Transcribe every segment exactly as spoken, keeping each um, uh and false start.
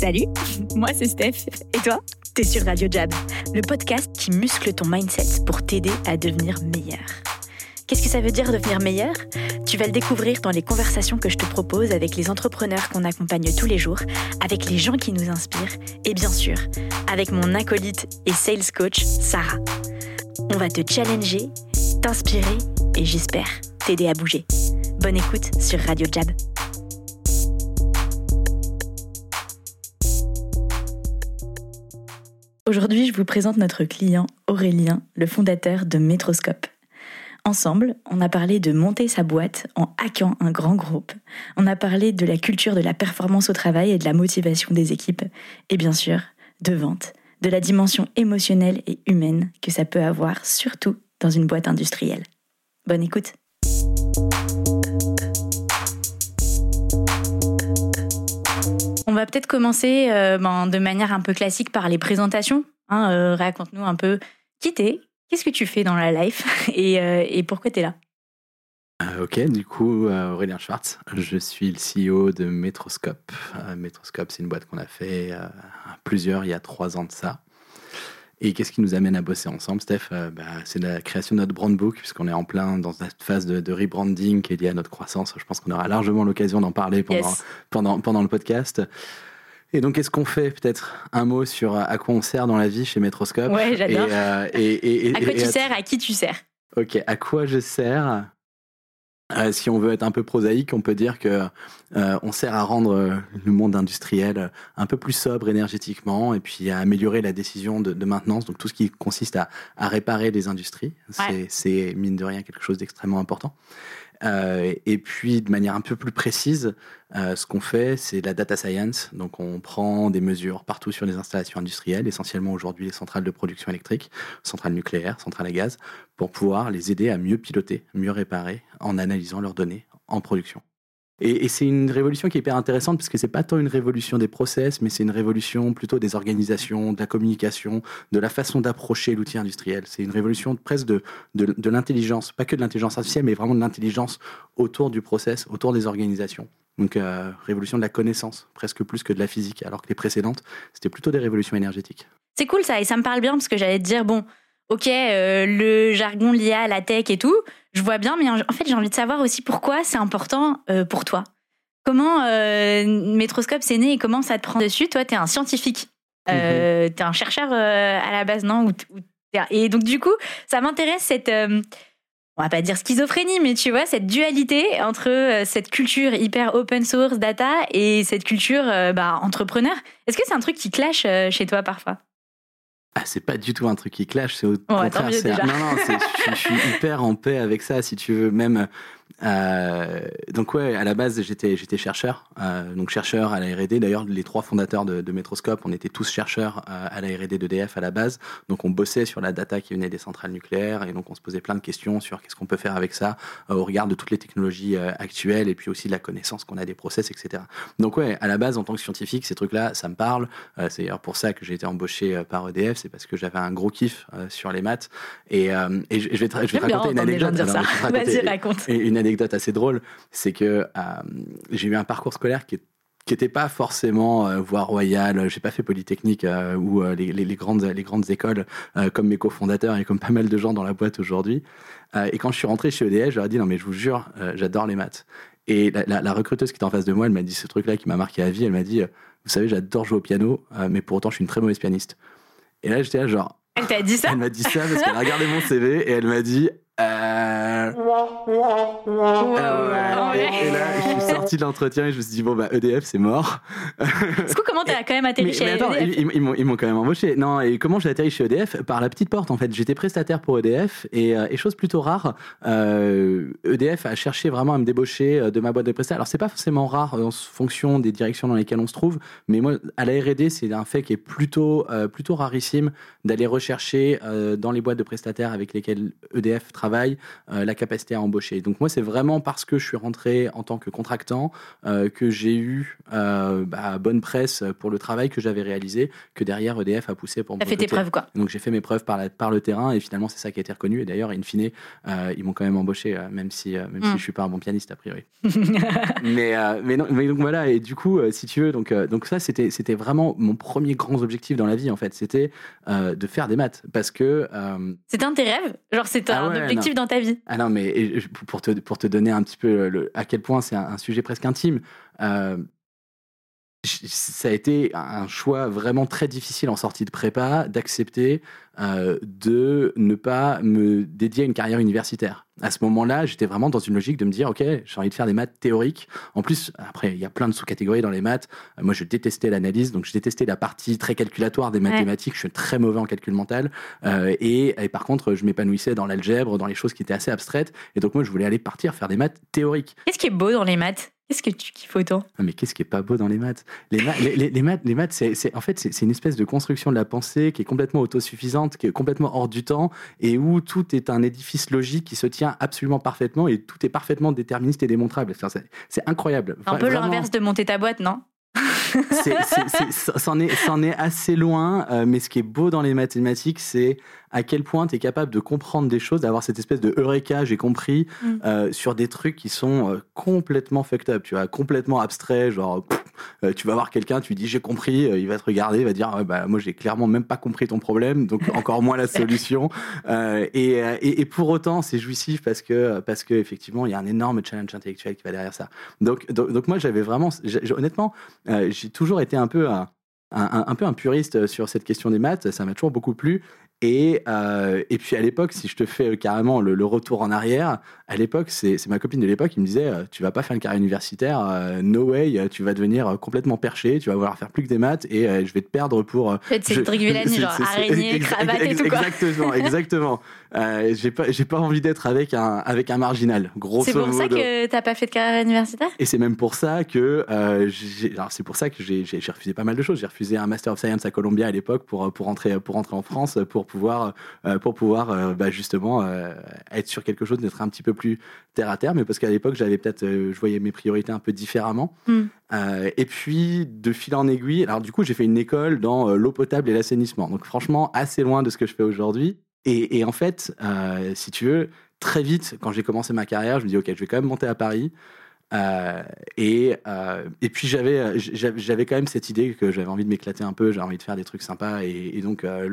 Salut, moi c'est Steph. Et toi ? T'es sur Radio Jab, le podcast qui muscle ton mindset pour t'aider à devenir meilleur. Qu'est-ce que ça veut dire devenir meilleur ? Tu vas le découvrir dans les conversations que je te propose avec les entrepreneurs qu'on accompagne tous les jours, avec les gens qui nous inspirent et bien sûr, avec mon acolyte et sales coach, Sarah. On va te challenger, t'inspirer et j'espère t'aider à bouger. Bonne écoute sur Radio Jab. Aujourd'hui, je vous présente notre client Aurélien, le fondateur de Metroscope. Ensemble, on a parlé de monter sa boîte en hackant un grand groupe. On a parlé de la culture de la performance au travail et de la motivation des équipes. Et bien sûr, de vente, de la dimension émotionnelle et humaine que ça peut avoir, surtout dans une boîte industrielle. Bonne écoute. On va peut-être commencer euh, ben, de manière un peu classique par les présentations. Hein, euh, raconte-nous un peu qui t'es, qu'est-ce que tu fais dans la life et, euh, et pourquoi t'es là. euh, Ok, du coup, euh, Aurélien Schwartz, je suis le C E O de Metroscope. Euh, Metroscope, c'est une boîte qu'on a fait euh, plusieurs, il y a trois ans de ça. Et qu'est-ce qui nous amène à bosser ensemble, Steph ? euh, bah, C'est la création de notre brand book, puisqu'on est en plein dans cette phase de, de rebranding qui est liée à notre croissance. Je pense qu'on aura largement l'occasion d'en parler pendant, yes. pendant, pendant le podcast. Et donc, qu'est-ce qu'on fait ? Peut-être un mot sur à quoi on sert dans la vie chez Metroscope. Ouais, j'adore. Et, euh, et, et, et, à quoi et, tu et, sers, à qui tu sers ? Ok, à quoi je sers ? Euh, si on veut être un peu prosaïque, on peut dire que euh, on sert à rendre euh, le monde industriel un peu plus sobre énergétiquement et puis à améliorer la décision de, de maintenance. Donc tout ce qui consiste à, à réparer les industries, ouais. c'est, c'est mine de rien quelque chose d'extrêmement important. Euh, et puis, de manière un peu plus précise, euh, ce qu'on fait, c'est la data science. Donc, on prend des mesures partout sur les installations industrielles, essentiellement aujourd'hui les centrales de production électrique, centrales nucléaires, centrales à gaz, pour pouvoir les aider à mieux piloter, mieux réparer, en analysant leurs données en production. Et, et c'est une révolution qui est hyper intéressante parce que c'est pas tant une révolution des process, mais c'est une révolution plutôt des organisations, de la communication, de la façon d'approcher l'outil industriel. C'est une révolution presque de, de, de l'intelligence, pas que de l'intelligence artificielle, mais vraiment de l'intelligence autour du process, autour des organisations. Donc, euh, révolution de la connaissance, presque plus que de la physique, alors que les précédentes, c'était plutôt des révolutions énergétiques. C'est cool ça, et ça me parle bien parce que j'allais te dire, bon, ok, euh, le jargon lié à la tech et tout, je vois bien, mais en fait, j'ai envie de savoir aussi pourquoi c'est important euh, pour toi. Comment euh, Metroscope s'est né et comment ça te prend dessus ? Toi, t'es un scientifique, euh, mm-hmm. t'es un chercheur euh, à la base, non ? ou t- ou t'es un... Et donc, du coup, ça m'intéresse cette, euh, on va pas dire schizophrénie, mais tu vois, cette dualité entre euh, cette culture hyper open source, data, et cette culture euh, bah, entrepreneur. Est-ce que c'est un truc qui clash euh, chez toi parfois ? Ah, c'est pas du tout un truc qui clash, c'est au bon, contraire. C'est... Non, non, c'est... je, je suis hyper en paix avec ça, si tu veux. Même, euh... donc ouais, à la base, j'étais, j'étais chercheur, euh, donc chercheur à la R et D. D'ailleurs, les trois fondateurs de, de Metroscope, on était tous chercheurs euh, à la R et D d'E D F à la base. Donc, on bossait sur la data qui venait des centrales nucléaires, et donc on se posait plein de questions sur qu'est-ce qu'on peut faire avec ça euh, au regard de toutes les technologies euh, actuelles, et puis aussi de la connaissance qu'on a des process, et cetera. Donc ouais, à la base, en tant que scientifique, ces trucs-là, ça me parle. Euh, c'est d'ailleurs pour ça que j'ai été embauché euh, par E D F. C'est parce que j'avais un gros kiff euh, sur les maths et, euh, et je, je vais te, je vais te raconter une anecdote. Alors, Vas-y, raconte. Une anecdote assez drôle, c'est que euh, j'ai eu un parcours scolaire qui est qui n'était pas forcément euh, voie royale. J'ai pas fait Polytechnique euh, ou euh, les, les, les, grandes, les grandes écoles euh, comme mes cofondateurs et comme pas mal de gens dans la boîte aujourd'hui. Euh, et quand je suis rentré chez E D F, je leur ai dit « Non mais je vous jure, euh, j'adore les maths ». Et la, la, la recruteuse qui était en face de moi, elle m'a dit ce truc-là qui m'a marqué à vie. Elle m'a dit euh, « Vous savez, j'adore jouer au piano, euh, mais pour autant je suis une très mauvaise pianiste ». Et là, j'étais là genre... Elle t'a dit ça ? Elle m'a dit ça parce qu'elle a regardé mon C V et elle m'a dit... Euh... Wow, euh, ouais. et, et là, je suis sorti de l'entretien et je me suis dit, bon, bah, E D F, c'est mort. Du coup, comment t'as quand même atterri mais, chez mais attends, E D F ? ils, ils, m'ont, ils m'ont quand même embauché. Non, et comment j'ai atterri chez E D F ? Par la petite porte, en fait. J'étais prestataire pour E D F et, et chose plutôt rare, euh, E D F a cherché vraiment à me débaucher de ma boîte de prestataire. Alors, c'est pas forcément rare en fonction des directions dans lesquelles on se trouve, mais moi, à la R et D, c'est un fait qui est plutôt, euh, plutôt rarissime d'aller rechercher euh, dans les boîtes de prestataires avec lesquelles E D F travaille Euh, la capacité capacité à embaucher. Donc moi, c'est vraiment parce que je suis rentré en tant que contractant, euh, que j'ai eu euh, bah, bonne presse pour le travail que j'avais réalisé, que derrière E D F a poussé pour me recruter. T'as fait tes preuves, quoi. Donc j'ai fait mes preuves par, la, par le terrain, et finalement, c'est ça qui a été reconnu. Et d'ailleurs, in fine, euh, ils m'ont quand même embauché, euh, même si, euh, même mmh. si je ne suis pas un bon pianiste, a priori. mais, euh, mais, non, mais donc voilà, et du coup, euh, si tu veux, donc, euh, donc ça, c'était, c'était vraiment mon premier grand objectif dans la vie, en fait. C'était euh, de faire des maths, parce que... Euh... C'était un de tes rêves ? Genre, c'est un ah ouais, objectif non. dans ta vie ? Ah non, mais pour te, pour te donner un petit peu le, le, à quel point c'est un, un sujet presque intime, euh, ça a été un choix vraiment très difficile en sortie de prépa, d'accepter euh, de ne pas me dédier à une carrière universitaire. À ce moment-là, j'étais vraiment dans une logique de me dire « Ok, j'ai envie de faire des maths théoriques. » En plus, après, il y a plein de sous-catégories dans les maths. Moi, je détestais l'analyse, donc je détestais la partie très calculatoire des mathématiques. Ouais. Je suis très mauvais en calcul mental. Euh, et, et par contre, je m'épanouissais dans l'algèbre, dans les choses qui étaient assez abstraites. Et donc, moi, je voulais aller partir faire des maths théoriques. Qu'est-ce qui est beau dans les maths ? Qu'est-ce que tu kiffes autant ? Ah, mais qu'est-ce qui est pas beau dans les maths ? Les, ma- les, les, les maths, les maths c'est, c'est, en fait, c'est, c'est une espèce de construction de la pensée qui est complètement autosuffisante, qui est complètement hors du temps, et où tout est un édifice logique qui se tient absolument parfaitement, et tout est parfaitement déterministe et démontrable. Enfin, c'est, c'est incroyable. Un Vra- peu vraiment... l'inverse de monter ta boîte, non ? c'est, c'est, c'est, c'en est, c'en est assez loin, euh, mais ce qui est beau dans les mathématiques, c'est à quel point tu es capable de comprendre des choses, d'avoir cette espèce de eureka, j'ai compris, mmh. euh, sur des trucs qui sont euh, complètement fucked up, tu vois, complètement abstraits, genre pff, euh, tu vas voir quelqu'un, tu lui dis j'ai compris, euh, il va te regarder, il va dire ah, bah, moi j'ai clairement même pas compris ton problème, donc encore moins la solution. euh, et, et, et pour autant, c'est jouissif parce que, parce que effectivement, il y a un énorme challenge intellectuel qui va derrière ça. Donc, donc, donc moi j'avais vraiment, j'ai, honnêtement, euh, j'ai toujours été un peu un, un, un peu un puriste sur cette question des maths, ça m'a toujours beaucoup plu. Et, euh, et puis à l'époque, si je te fais carrément le, le retour en arrière, à l'époque, c'est, c'est ma copine de l'époque qui me disait « Tu vas pas faire une carrière universitaire, euh, no way, tu vas devenir complètement perché, tu vas vouloir faire plus que des maths et euh, je vais te perdre pour... » En fait, c'est je, Cédric Villani, genre c'est, araignée, ex- cravate ex- et tout quoi. Exactement, exactement. euh, j'ai, pas, j'ai pas envie d'être avec un, avec un marginal, grosso modo. C'est pour ça que t'as pas fait de carrière universitaire ? Et c'est même pour ça que, euh, j'ai, alors c'est pour ça que j'ai, j'ai, j'ai refusé pas mal de choses. J'ai refusé un Master of Science à Columbia à l'époque pour, pour, entrer, pour entrer en France, pour pouvoir, euh, pour pouvoir euh, bah, justement euh, être sur quelque chose, d'être un petit peu plus terre à terre, mais parce qu'à l'époque j'avais peut-être, euh, je voyais mes priorités un peu différemment. Mm. Euh, et puis de fil en aiguille, alors du coup j'ai fait une école dans euh, l'eau potable et l'assainissement, donc franchement assez loin de ce que je fais aujourd'hui. Et, et en fait, euh, si tu veux, très vite quand j'ai commencé ma carrière, je me dis ok, je vais quand même monter à Paris. Euh, et, euh, et puis j'avais, j'avais, j'avais quand même cette idée que j'avais envie de m'éclater un peu, j'avais envie de faire des trucs sympas et, et donc euh,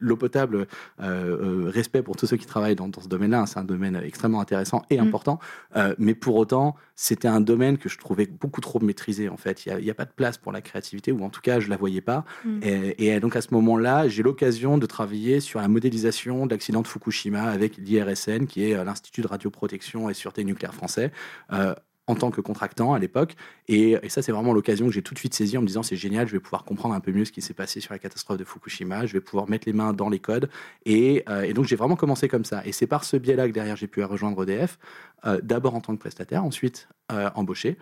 l'eau potable, euh, euh, respect pour tous ceux qui travaillent dans, dans ce domaine-là, hein, c'est un domaine extrêmement intéressant et mmh. important, euh, mais pour autant c'était un domaine que je trouvais beaucoup trop maîtrisé en fait, il n'y a, a pas de place pour la créativité, ou en tout cas je ne la voyais pas. Mmh. et, et donc à ce moment-là j'ai l'occasion de travailler sur la modélisation de l'accident de Fukushima avec l'I R S N qui est l'Institut de radioprotection et sûreté nucléaire français, euh, en tant que contractant à l'époque, et, et ça c'est vraiment l'occasion que j'ai tout de suite saisie en me disant c'est génial, je vais pouvoir comprendre un peu mieux ce qui s'est passé sur la catastrophe de Fukushima, je vais pouvoir mettre les mains dans les codes, et, euh, et donc j'ai vraiment commencé comme ça, et c'est par ce biais-là que derrière j'ai pu rejoindre E D F, euh, d'abord en tant que prestataire, ensuite euh, embauché.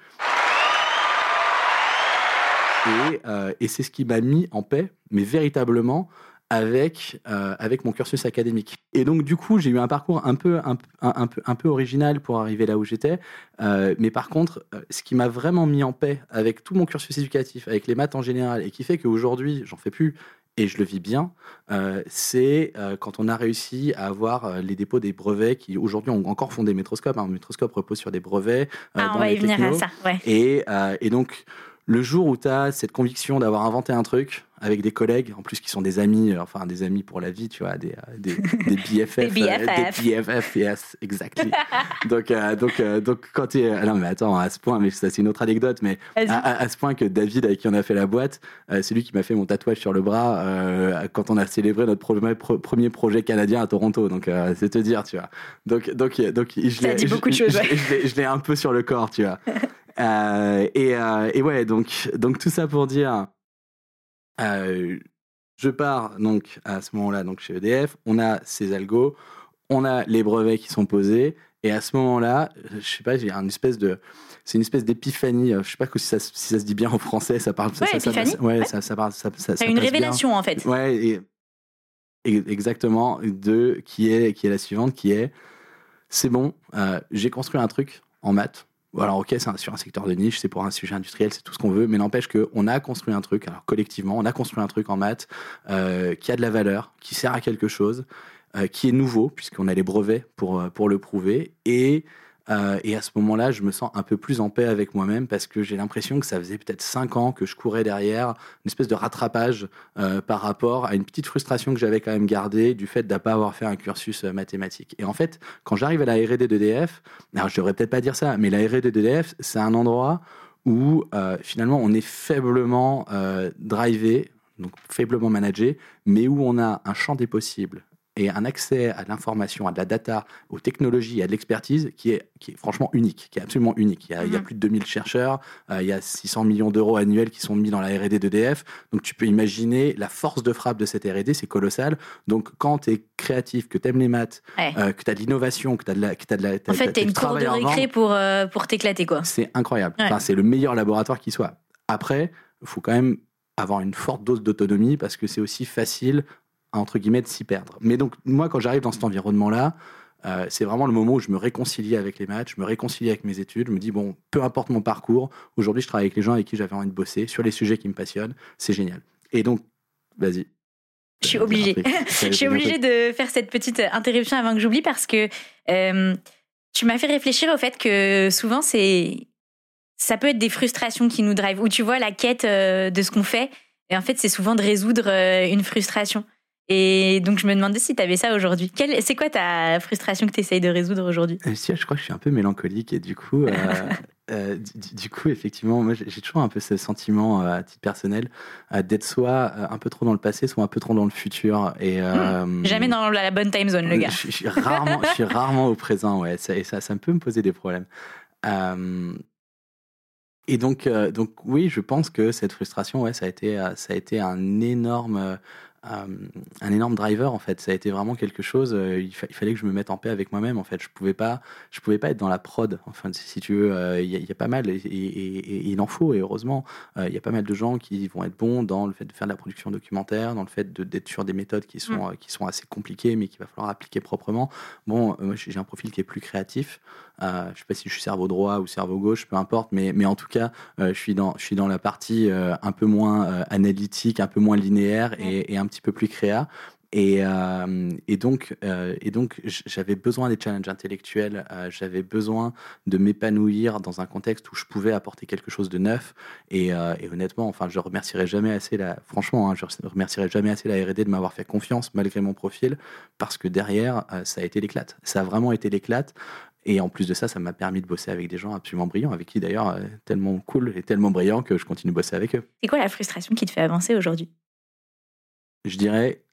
Et, euh, et c'est ce qui m'a mis en paix, mais véritablement, avec euh, avec mon cursus académique. Et donc du coup j'ai eu un parcours un peu un, un, un peu un peu original pour arriver là où j'étais, euh, mais par contre ce qui m'a vraiment mis en paix avec tout mon cursus éducatif, avec les maths en général, et qui fait qu'aujourd'hui j'en fais plus et je le vis bien, euh, c'est euh, quand on a réussi à avoir euh, les dépôts des brevets qui aujourd'hui ont encore fondé Metroscope, hein. Metroscope repose sur des brevets, euh, ah, dans on va les y technos, venir à ça, ouais. et euh, et donc le jour où tu as cette conviction d'avoir inventé un truc avec des collègues, en plus qui sont des amis, euh, enfin des amis pour la vie, tu vois, des, des, des B F F. des B F F. Euh, des B F F, yes, exactly. donc, euh, donc, euh, donc quand tu es... Non mais attends, à ce point, mais ça c'est une autre anecdote, mais à, à, à ce point que David, avec qui on a fait la boîte, euh, c'est lui qui m'a fait mon tatouage sur le bras euh, quand on a célébré notre pro- pro- premier projet canadien à Toronto, donc euh, c'est te dire, tu vois. Donc, donc, donc je l'ai... dit beaucoup de choses, ouais. Je l'ai, je l'ai un peu sur le corps, tu vois. Euh, et, euh, et ouais, donc, donc tout ça pour dire, euh, je pars donc à ce moment-là donc chez E D F, on a ces algos, on a les brevets qui sont posés, et à ce moment-là, je sais pas, j'ai une espèce de, c'est une espèce d'épiphanie, je sais pas si ça, si ça se dit bien en français, ça parle, ouais, ça, ça, ça, ouais, ouais. ça, ça parle, ça, ça, ça une révélation bien. En fait. Ouais, et, et, exactement, de qui est, qui est la suivante, qui est c'est bon, euh, j'ai construit un truc en maths. Alors ok, c'est un, sur un secteur de niche, c'est pour un sujet industriel, c'est tout ce qu'on veut, mais n'empêche qu'on a construit un truc, alors collectivement, on a construit un truc en maths euh, qui a de la valeur, qui sert à quelque chose, euh, qui est nouveau, puisqu'on a les brevets pour, pour le prouver, et, euh, et à ce moment-là, je me sens un peu plus en paix avec moi-même, parce que j'ai l'impression que ça faisait peut-être cinq ans que je courais derrière, une espèce de rattrapage euh, par rapport à une petite frustration que j'avais quand même gardée du fait de ne pas avoir fait un cursus mathématique. Et en fait, quand j'arrive à la R et D d'E D F, alors je ne devrais peut-être pas dire ça, mais la R et D d'E D F, c'est un endroit où euh, finalement on est faiblement euh, drivé, donc faiblement managé, mais où on a un champ des possibles et un accès à l'information, à de la data, aux technologies, à de l'expertise qui est, qui est franchement unique, qui est absolument unique. Il y a, mmh. il y a plus de deux mille chercheurs, euh, il y a six cents millions d'euros annuels qui sont mis dans la R et D d'E D F. Donc, tu peux imaginer la force de frappe de cette R et D, c'est colossal. Donc, quand tu es créatif, que tu aimes les maths, ouais. euh, que tu as de l'innovation, que tu as de la... Que t'as de la t'as, en fait, tu as une cour de récré pour, euh, pour t'éclater, quoi. C'est incroyable. Ouais. Enfin, c'est le meilleur laboratoire qui soit. Après, il faut quand même avoir une forte dose d'autonomie parce que c'est aussi facile entre guillemets, de s'y perdre. Mais donc, moi, quand j'arrive dans cet environnement-là, euh, c'est vraiment le moment où je me réconcilie avec les maths, je me réconcilie avec mes études, je me dis, bon, peu importe mon parcours, aujourd'hui, je travaille avec les gens avec qui j'avais envie de bosser, sur les sujets qui me passionnent, c'est génial. Et donc, vas-y. Je suis obligée. je suis obligée de faire cette petite interruption avant que j'oublie, parce que euh, tu m'as fait réfléchir au fait que souvent, c'est... ça peut être des frustrations qui nous drivent, où tu vois la quête euh, de ce qu'on fait, et en fait, c'est souvent de résoudre euh, une frustration. Et donc, je me demandais si tu avais ça aujourd'hui. Quelle, c'est quoi ta frustration que tu essayes de résoudre aujourd'hui ? euh, si, Je crois que je suis un peu mélancolique et du coup, euh, euh, du, du coup effectivement, moi, j'ai toujours un peu ce sentiment, euh, à titre personnel, euh, d'être soit un peu trop dans le passé, soit un peu trop dans le futur. Et, euh, mmh. Jamais dans la bonne time zone, le gars. Je, je, suis, rarement, je suis rarement au présent, ouais. Ça, et ça, ça peut me poser des problèmes. Euh, et donc, euh, donc, oui, je pense que cette frustration, ouais, ça a été, ça a été un énorme... Um, un énorme driver en fait, ça a été vraiment quelque chose, euh, il, fa- il fallait que je me mette en paix avec moi-même en fait, je pouvais pas, je pouvais pas être dans la prod, enfin si tu veux, il euh, y, y a pas mal, et, et, et, et il en faut et heureusement, il euh, y a pas mal de gens qui vont être bons dans le fait de faire de la production documentaire, dans le fait de, d'être sur des méthodes qui sont, mmh. euh, qui sont assez compliquées mais qu'il va falloir appliquer proprement. Bon, euh, moi j'ai un profil qui est plus créatif, euh, je sais pas si je suis cerveau droit ou cerveau gauche, peu importe, mais, mais en tout cas, euh, je suis dans, je suis dans la partie euh, un peu moins euh, analytique, un peu moins linéaire et, et un petit peu plus créa et, euh, et donc euh, et donc j'avais besoin des challenges intellectuels, euh, j'avais besoin de m'épanouir dans un contexte où je pouvais apporter quelque chose de neuf et, euh, et honnêtement enfin je remercierai jamais assez la franchement hein, je remercierai jamais assez la R et D de m'avoir fait confiance malgré mon profil parce que derrière euh, ça a été l'éclate, ça a vraiment été l'éclate. Et en plus de ça, ça m'a permis de bosser avec des gens absolument brillants, avec qui d'ailleurs tellement cool et tellement brillants que je continue de bosser avec eux. C'est quoi la frustration qui te fait avancer aujourd'hui ? Je dirais,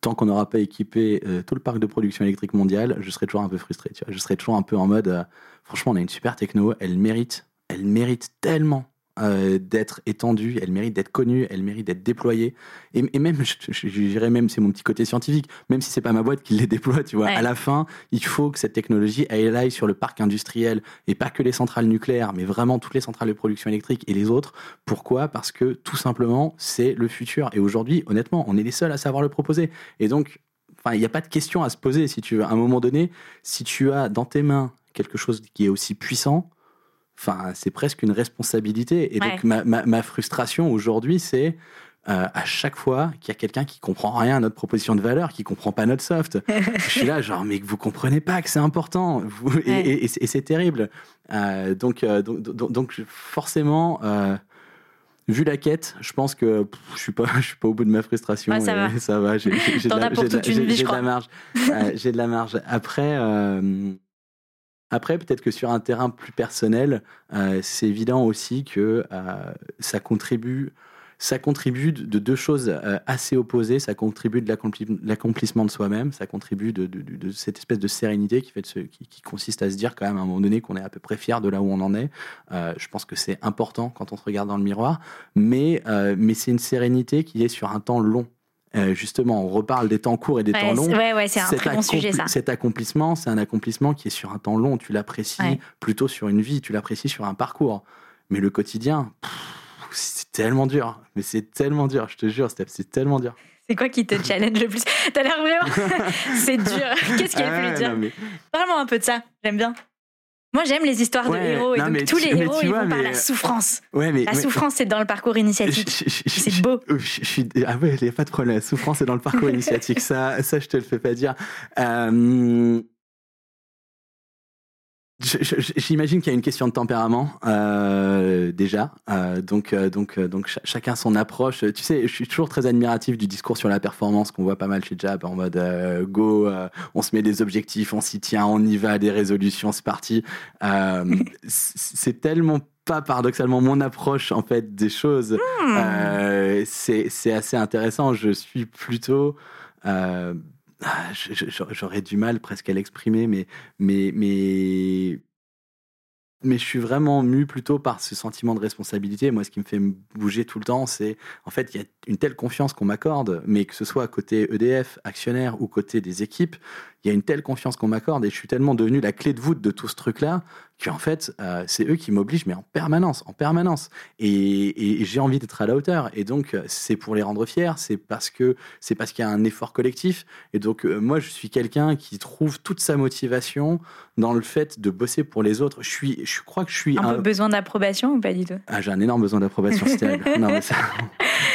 tant qu'on n'aura pas équipé euh, tout le parc de production électrique mondial, je serai toujours un peu frustré. Tu vois. Je serai toujours un peu en mode, euh, franchement, on a une super techno, elle mérite, elle mérite tellement euh, d'être étendue, elle mérite d'être connue, elle mérite d'être déployée. Et, et même, je, je, je dirais même, c'est mon petit côté scientifique, même si c'est pas ma boîte qui les déploie, tu vois. Ouais. À la fin, il faut que cette technologie, elle aille sur le parc industriel, et pas que les centrales nucléaires, mais vraiment toutes les centrales de production électrique et les autres. Pourquoi ? Parce que, tout simplement, c'est le futur. Et aujourd'hui, honnêtement, on est les seuls à savoir le proposer. Et donc, enfin, il n'y a pas de question à se poser, si tu veux. À un moment donné, si tu as dans tes mains quelque chose qui est aussi puissant, enfin, c'est presque une responsabilité. Et ouais. donc, ma, ma, ma frustration aujourd'hui, c'est euh, à chaque fois qu'il y a quelqu'un qui comprend rien à notre proposition de valeur, qui comprend pas notre soft. Je suis là, genre, mais vous comprenez pas que c'est important. Vous, ouais. et, et, et, c'est, et c'est terrible. Euh, donc, euh, donc, donc, donc, forcément, euh, vu la quête, je pense que pff, je suis pas, je suis pas au bout de ma frustration. Ouais, ça, va. ça va. J'ai, j'ai, j'ai de la, j'ai de la, j'ai, vie, j'ai de la marge. euh, j'ai de la marge. Après. Euh, Après, peut-être que sur un terrain plus personnel, euh, c'est évident aussi que euh, ça contribue, ça contribue de deux choses euh, assez opposées. Ça contribue de, de l'accomplissement de soi-même, ça contribue de, de, de, de cette espèce de sérénité qui, fait de ce, qui, qui consiste à se dire quand même à un moment donné qu'on est à peu près fier de là où on en est. Euh, je pense que c'est important quand on se regarde dans le miroir, mais, euh, mais c'est une sérénité qui est sur un temps long. Euh, justement, on reparle des temps courts et des ouais, temps longs. Ouais, ouais, c'est un cet très accompli- bon sujet, ça. Cet accomplissement, c'est un accomplissement qui est sur un temps long. Tu l'apprécies ouais. plutôt sur une vie, tu l'apprécies sur un parcours. Mais le quotidien, pff, c'est tellement dur. Mais c'est tellement dur, je te jure, Steph, c'est tellement dur. C'est quoi qui te challenge le plus? T'as l'air vraiment... C'est dur. Qu'est-ce qui est le plus dur? Mais... Parle-moi un peu de ça, j'aime bien. Moi, j'aime les histoires ouais, de héros, et non, donc tous tu, les héros, ils vois, vont mais... par la souffrance. Ouais, mais, la mais... souffrance, c'est dans le parcours initiatique. Je, je, je, c'est beau. Je, je, je, ah ouais, il n'y a pas de problème. La souffrance, c'est dans le parcours initiatique. Ça, ça je ne te le fais pas dire. Euh... Je, je, j'imagine qu'il y a une question de tempérament euh, déjà, euh, donc euh, donc euh, donc ch- chacun son approche. Tu sais, je suis toujours très admiratif du discours sur la performance qu'on voit pas mal chez Jab en mode euh, go, euh, on se met des objectifs, on s'y tient, on y va, des résolutions, c'est parti. Euh, c'est tellement pas paradoxalement mon approche en fait des choses. Mmh. Euh, c'est c'est assez intéressant. Je suis plutôt euh, j'aurais du mal presque à l'exprimer, mais, mais, mais, mais je suis vraiment mû plutôt par ce sentiment de responsabilité. Moi, ce qui me fait bouger tout le temps, c'est en fait, il y a une telle confiance qu'on m'accorde, mais que ce soit côté E D F, actionnaire ou côté des équipes, il y a une telle confiance qu'on m'accorde et je suis tellement devenu la clé de voûte de tout ce truc-là qu'en fait, euh, c'est eux qui m'obligent, mais en permanence, en permanence. Et, et, et j'ai envie d'être à la hauteur. Et donc, c'est pour les rendre fiers, c'est parce que, c'est parce qu'il y a un effort collectif. Et donc, euh, moi, je suis quelqu'un qui trouve toute sa motivation dans le fait de bosser pour les autres. Je, suis, je crois que je suis... Un, un... peu besoin d'approbation ou pas du tout? Ah, j'ai un énorme besoin d'approbation, c'est terrible. Non, mais ça...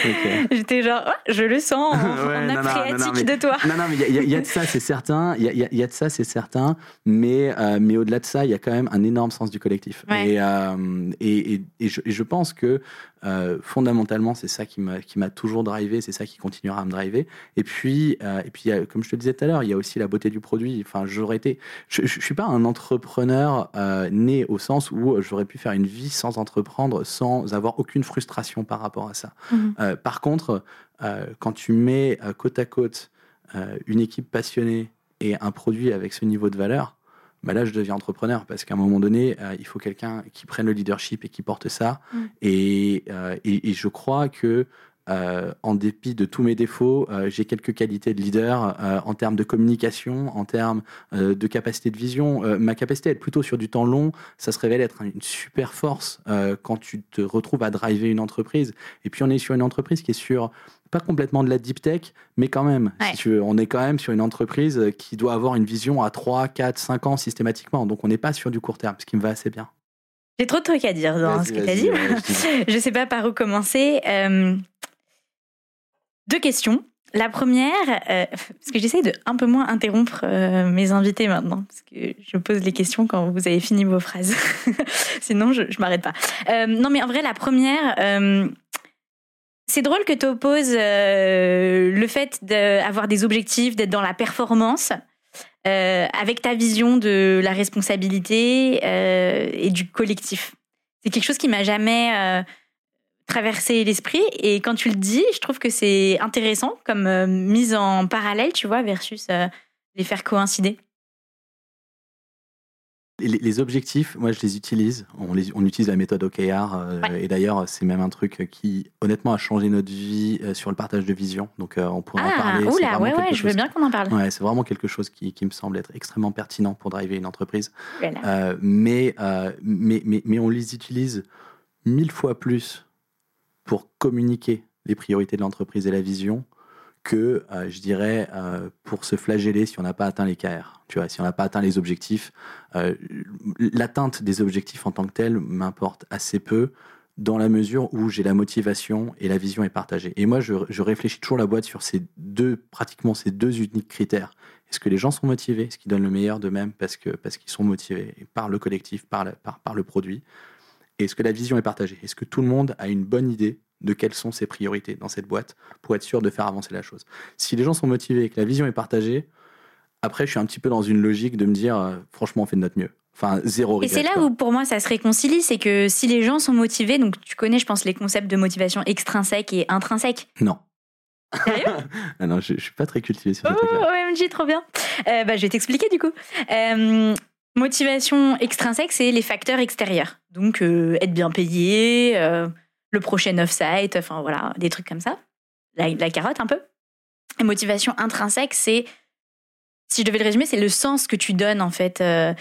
Okay. J'étais genre, oh, je le sens en, ouais, en appréciatique de toi. Non, non, mais il y, y, y a de ça, c'est certain. Il y, y, y a de ça, c'est certain. Mais, euh, mais au-delà de ça, il y a quand même un énorme sens du collectif. Ouais. Et, euh, et, et, et, je, et je pense que euh, fondamentalement, c'est ça qui m'a, qui m'a toujours drivé, c'est ça qui continuera à me driver. Et puis, euh, et puis comme je te le disais tout à l'heure, il y a aussi la beauté du produit. Enfin, j'aurais été... Je ne suis pas un entrepreneur euh, né au sens où j'aurais pu faire une vie sans entreprendre, sans avoir aucune frustration par rapport à ça. Mmh. Euh, par contre, euh, quand tu mets euh, côte à côte euh, une équipe passionnée et un produit avec ce niveau de valeur, bah là, je deviens entrepreneur parce qu'à un moment donné, euh, il faut quelqu'un qui prenne le leadership et qui porte ça. Mmh. Et, euh, et, et je crois que, euh, en dépit de tous mes défauts, euh, j'ai quelques qualités de leader euh, en termes de communication, en termes euh, de capacité de vision. Euh, ma capacité à être plutôt sur du temps long, ça se révèle être une super force euh, quand tu te retrouves à driver une entreprise. Et puis, on est sur une entreprise qui est sur... pas complètement de la deep tech, mais quand même, ouais. Si tu veux, on est quand même sur une entreprise qui doit avoir une vision à trois, quatre, cinq ans systématiquement. Donc, on n'est pas sur du court terme, ce qui me va assez bien. J'ai trop de trucs à dire dans vas-y, ce que tu as dit. Vas-y. Je ne sais pas par où commencer. Euh, deux questions. La première, euh, parce que j'essaie de un peu moins interrompre euh, mes invités maintenant, parce que je pose les questions quand vous avez fini vos phrases. Sinon, je ne m'arrête pas. Euh, non, mais en vrai, la première... Euh, c'est drôle que tu opposes euh, le fait d'avoir des objectifs, d'être dans la performance, euh, avec ta vision de la responsabilité euh, et du collectif. C'est quelque chose qui m'a jamais euh, traversé l'esprit. Et quand tu le dis, je trouve que c'est intéressant comme euh, mise en parallèle, tu vois, versus euh, les faire coïncider. Les objectifs, moi, je les utilise. On, les, on utilise la méthode O K R. Euh, ouais. Et d'ailleurs, c'est même un truc qui, honnêtement, a changé notre vie euh, sur le partage de vision. Donc, euh, on pourrait ah, en parler. Oula, ouais, ouais, je veux bien qu'on en parle. Ouais, c'est vraiment quelque chose qui, qui me semble être extrêmement pertinent pour driver une entreprise. Voilà. Euh, mais, euh, mais, mais, mais on les utilise mille fois plus pour communiquer les priorités de l'entreprise et la vision que, euh, je dirais, euh, pour se flageller si on n'a pas atteint les K R. Tu vois, si on n'a pas atteint les objectifs, euh, l'atteinte des objectifs en tant que telle m'importe assez peu dans la mesure où j'ai la motivation et la vision est partagée. Et moi, je, je réfléchis toujours la boîte sur ces deux, pratiquement ces deux uniques critères. Est-ce que les gens sont motivés? Est-ce qu'ils donnent le meilleur d'eux-mêmes parce que, parce qu'ils sont motivés par le collectif, par, la, par, par le produit? Et est-ce que la vision est partagée? Est-ce que tout le monde a une bonne idée de quelles sont ses priorités dans cette boîte pour être sûr de faire avancer la chose? Si les gens sont motivés et que la vision est partagée, après, je suis un petit peu dans une logique de me dire, euh, franchement, on fait de notre mieux. Enfin, zéro regret. Et c'est là quoi. Où, pour moi, ça se réconcilie, c'est que si les gens sont motivés, donc tu connais, je pense, les concepts de motivation extrinsèque et intrinsèque. Non. Sérieux? ah non, je, je suis pas très cultivé sur ça. Oh, O M G, trop bien. Euh, bah, je vais t'expliquer, du coup. Euh, motivation extrinsèque, c'est les facteurs extérieurs. Donc, euh, être bien payé, euh, le prochain off-site, enfin, voilà, des trucs comme ça. La, la carotte, un peu. Et motivation intrinsèque, c'est... Si je devais le résumer, c'est le sens que tu donnes en fait euh,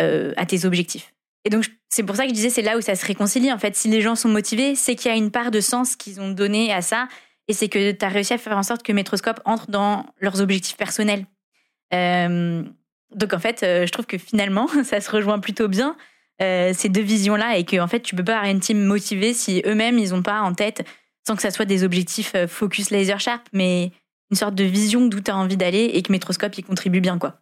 euh, à tes objectifs. Et donc c'est pour ça que je disais c'est là où ça se réconcilie en fait. Si les gens sont motivés, c'est qu'il y a une part de sens qu'ils ont donné à ça Et c'est que tu as réussi à faire en sorte que Metroscope entre dans leurs objectifs personnels. Euh, donc, en fait, euh, je trouve que finalement, ça se rejoint plutôt bien, euh, ces deux visions-là, et que en fait, tu peux pas avoir une team motivée si eux-mêmes, ils ont pas en tête, sans que ça soit des objectifs focus laser sharp, mais une sorte de vision d'où tu as envie d'aller et que Metroscope, y contribue bien, quoi.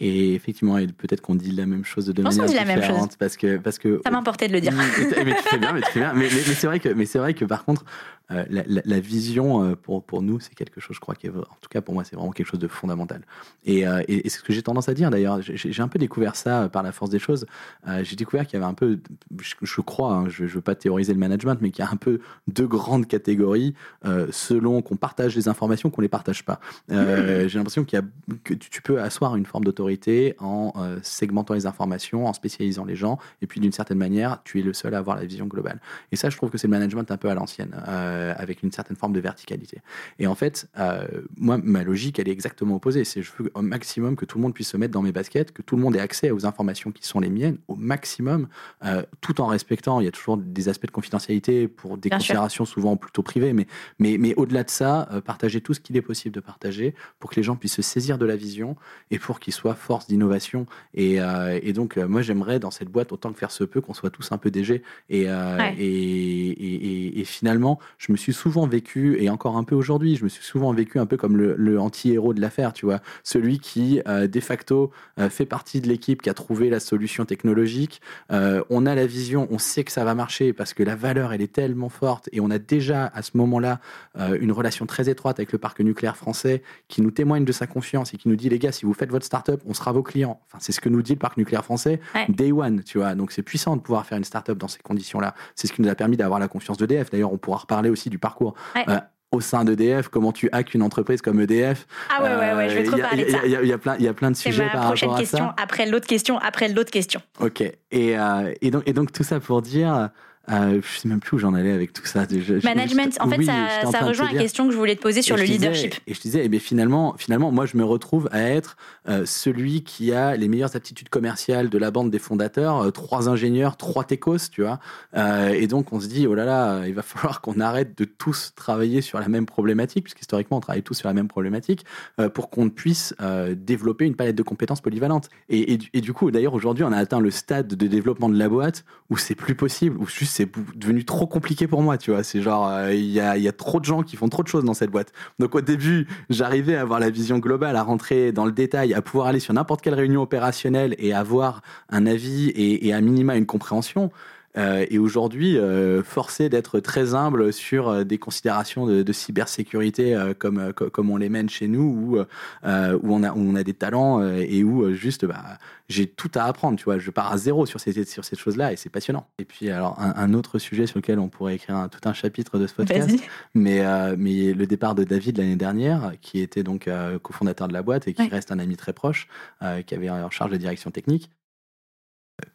Et effectivement, et peut-être qu'on dit la même chose de manière différente. Je pense qu'on dit la même chose. Parce que, parce que, ça m'importait de le dire. mais tu fais bien, mais tu fais bien. Mais, mais, mais, c'est, vrai que, mais c'est vrai que par contre, euh, la, la, la vision euh, pour, pour nous, c'est quelque chose, je crois, qui est, en tout cas pour moi, c'est vraiment quelque chose de fondamental. Et, euh, et, et c'est ce que j'ai tendance à dire d'ailleurs. J'ai, j'ai un peu découvert ça euh, par la force des choses. Euh, j'ai découvert qu'il y avait un peu, je, je crois, hein, je ne veux pas théoriser le management, mais qu'il y a un peu deux grandes catégories euh, selon qu'on partage les informations, qu'on ne les partage pas. Euh, mmh. J'ai l'impression qu'il y a, que tu, tu peux asseoir une forme d'autorité en euh, segmentant les informations, en spécialisant les gens, et puis d'une certaine manière, tu es le seul à avoir la vision globale. Et ça, je trouve que c'est le management un peu à l'ancienne, euh, avec une certaine forme de verticalité. Et en fait, euh, moi, ma logique, elle est exactement opposée. C'est je veux au maximum que tout le monde puisse se mettre dans mes baskets, que tout le monde ait accès aux informations qui sont les miennes, au maximum, euh, tout en respectant, il y a toujours des aspects de confidentialité pour des Bien considérations sûr. Souvent plutôt privées, mais, mais, mais au-delà de ça, euh, partager tout ce qu'il est possible de partager pour que les gens puissent se saisir de la vision et pour qu'ils soient force d'innovation et, euh, et donc euh, moi j'aimerais dans cette boîte autant que faire se peut qu'on soit tous un peu D G et, euh, ouais. et, et, et, et finalement je me suis souvent vécu et encore un peu aujourd'hui je me suis souvent vécu un peu comme le, le anti-héros de l'affaire, tu vois, celui qui euh, de facto euh, fait partie de l'équipe qui a trouvé la solution technologique, euh, on a la vision, on sait que ça va marcher parce que la valeur elle est tellement forte et on a déjà à ce moment-là euh, une relation très étroite avec le parc nucléaire français qui nous témoigne de sa confiance et qui nous dit les gars si vous faites votre start-up on sera vos clients. Enfin, c'est ce que nous dit le parc nucléaire français, ouais. Day one, tu vois. Donc, c'est puissant de pouvoir faire une start-up dans ces conditions-là. C'est ce qui nous a permis d'avoir la confiance d'E D F. D'ailleurs, on pourra reparler aussi du parcours. Ouais. Euh, au sein d'E D F, comment tu hackes une entreprise comme E D F. Ah ouais, ouais, ouais, je vais trop parler de ça. Il y, y, y, y a plein de c'est sujets par rapport à ça. C'est ma prochaine question, après l'autre question, après l'autre question. OK. Et, euh, et, donc, et donc, tout ça pour dire... Euh, je sais même plus où j'en allais avec tout ça. Je, Management, je, en fait, oui, ça, en ça rejoint la question que je voulais te poser sur le disais, leadership. Et je disais, eh bien, finalement, finalement, moi, je me retrouve à être euh, celui qui a les meilleures aptitudes commerciales de la bande des fondateurs, euh, trois ingénieurs, trois techos, tu vois. Euh, et donc, on se dit, oh là là, il va falloir qu'on arrête de tous travailler sur la même problématique, puisqu'historiquement, on travaille tous sur la même problématique, euh, pour qu'on puisse euh, développer une palette de compétences polyvalentes. Et, et, et du coup, d'ailleurs, aujourd'hui, on a atteint le stade de développement de la boîte où c'est plus possible, où juste c'est devenu trop compliqué pour moi, tu vois. C'est genre, il euh, y, a, y a trop de gens qui font trop de choses dans cette boîte. Donc, au début, j'arrivais à avoir la vision globale, à rentrer dans le détail, à pouvoir aller sur n'importe quelle réunion opérationnelle et avoir un avis et, et à minima une compréhension. Euh, et aujourd'hui, euh, forcé d'être très humble sur euh, des considérations de, de cybersécurité euh, comme, euh, comme on les mène chez nous, où, euh, où, on, a, où on a des talents euh, et où euh, juste bah, j'ai tout à apprendre, tu vois, je pars à zéro sur ces, sur ces choses-là et c'est passionnant. Et puis alors un, un autre sujet sur lequel on pourrait écrire un, tout un chapitre de ce podcast, mais, euh, mais le départ de David l'année dernière, qui était donc euh, cofondateur de la boîte et qui ouais. reste un ami très proche, euh, qui avait en charge la direction technique.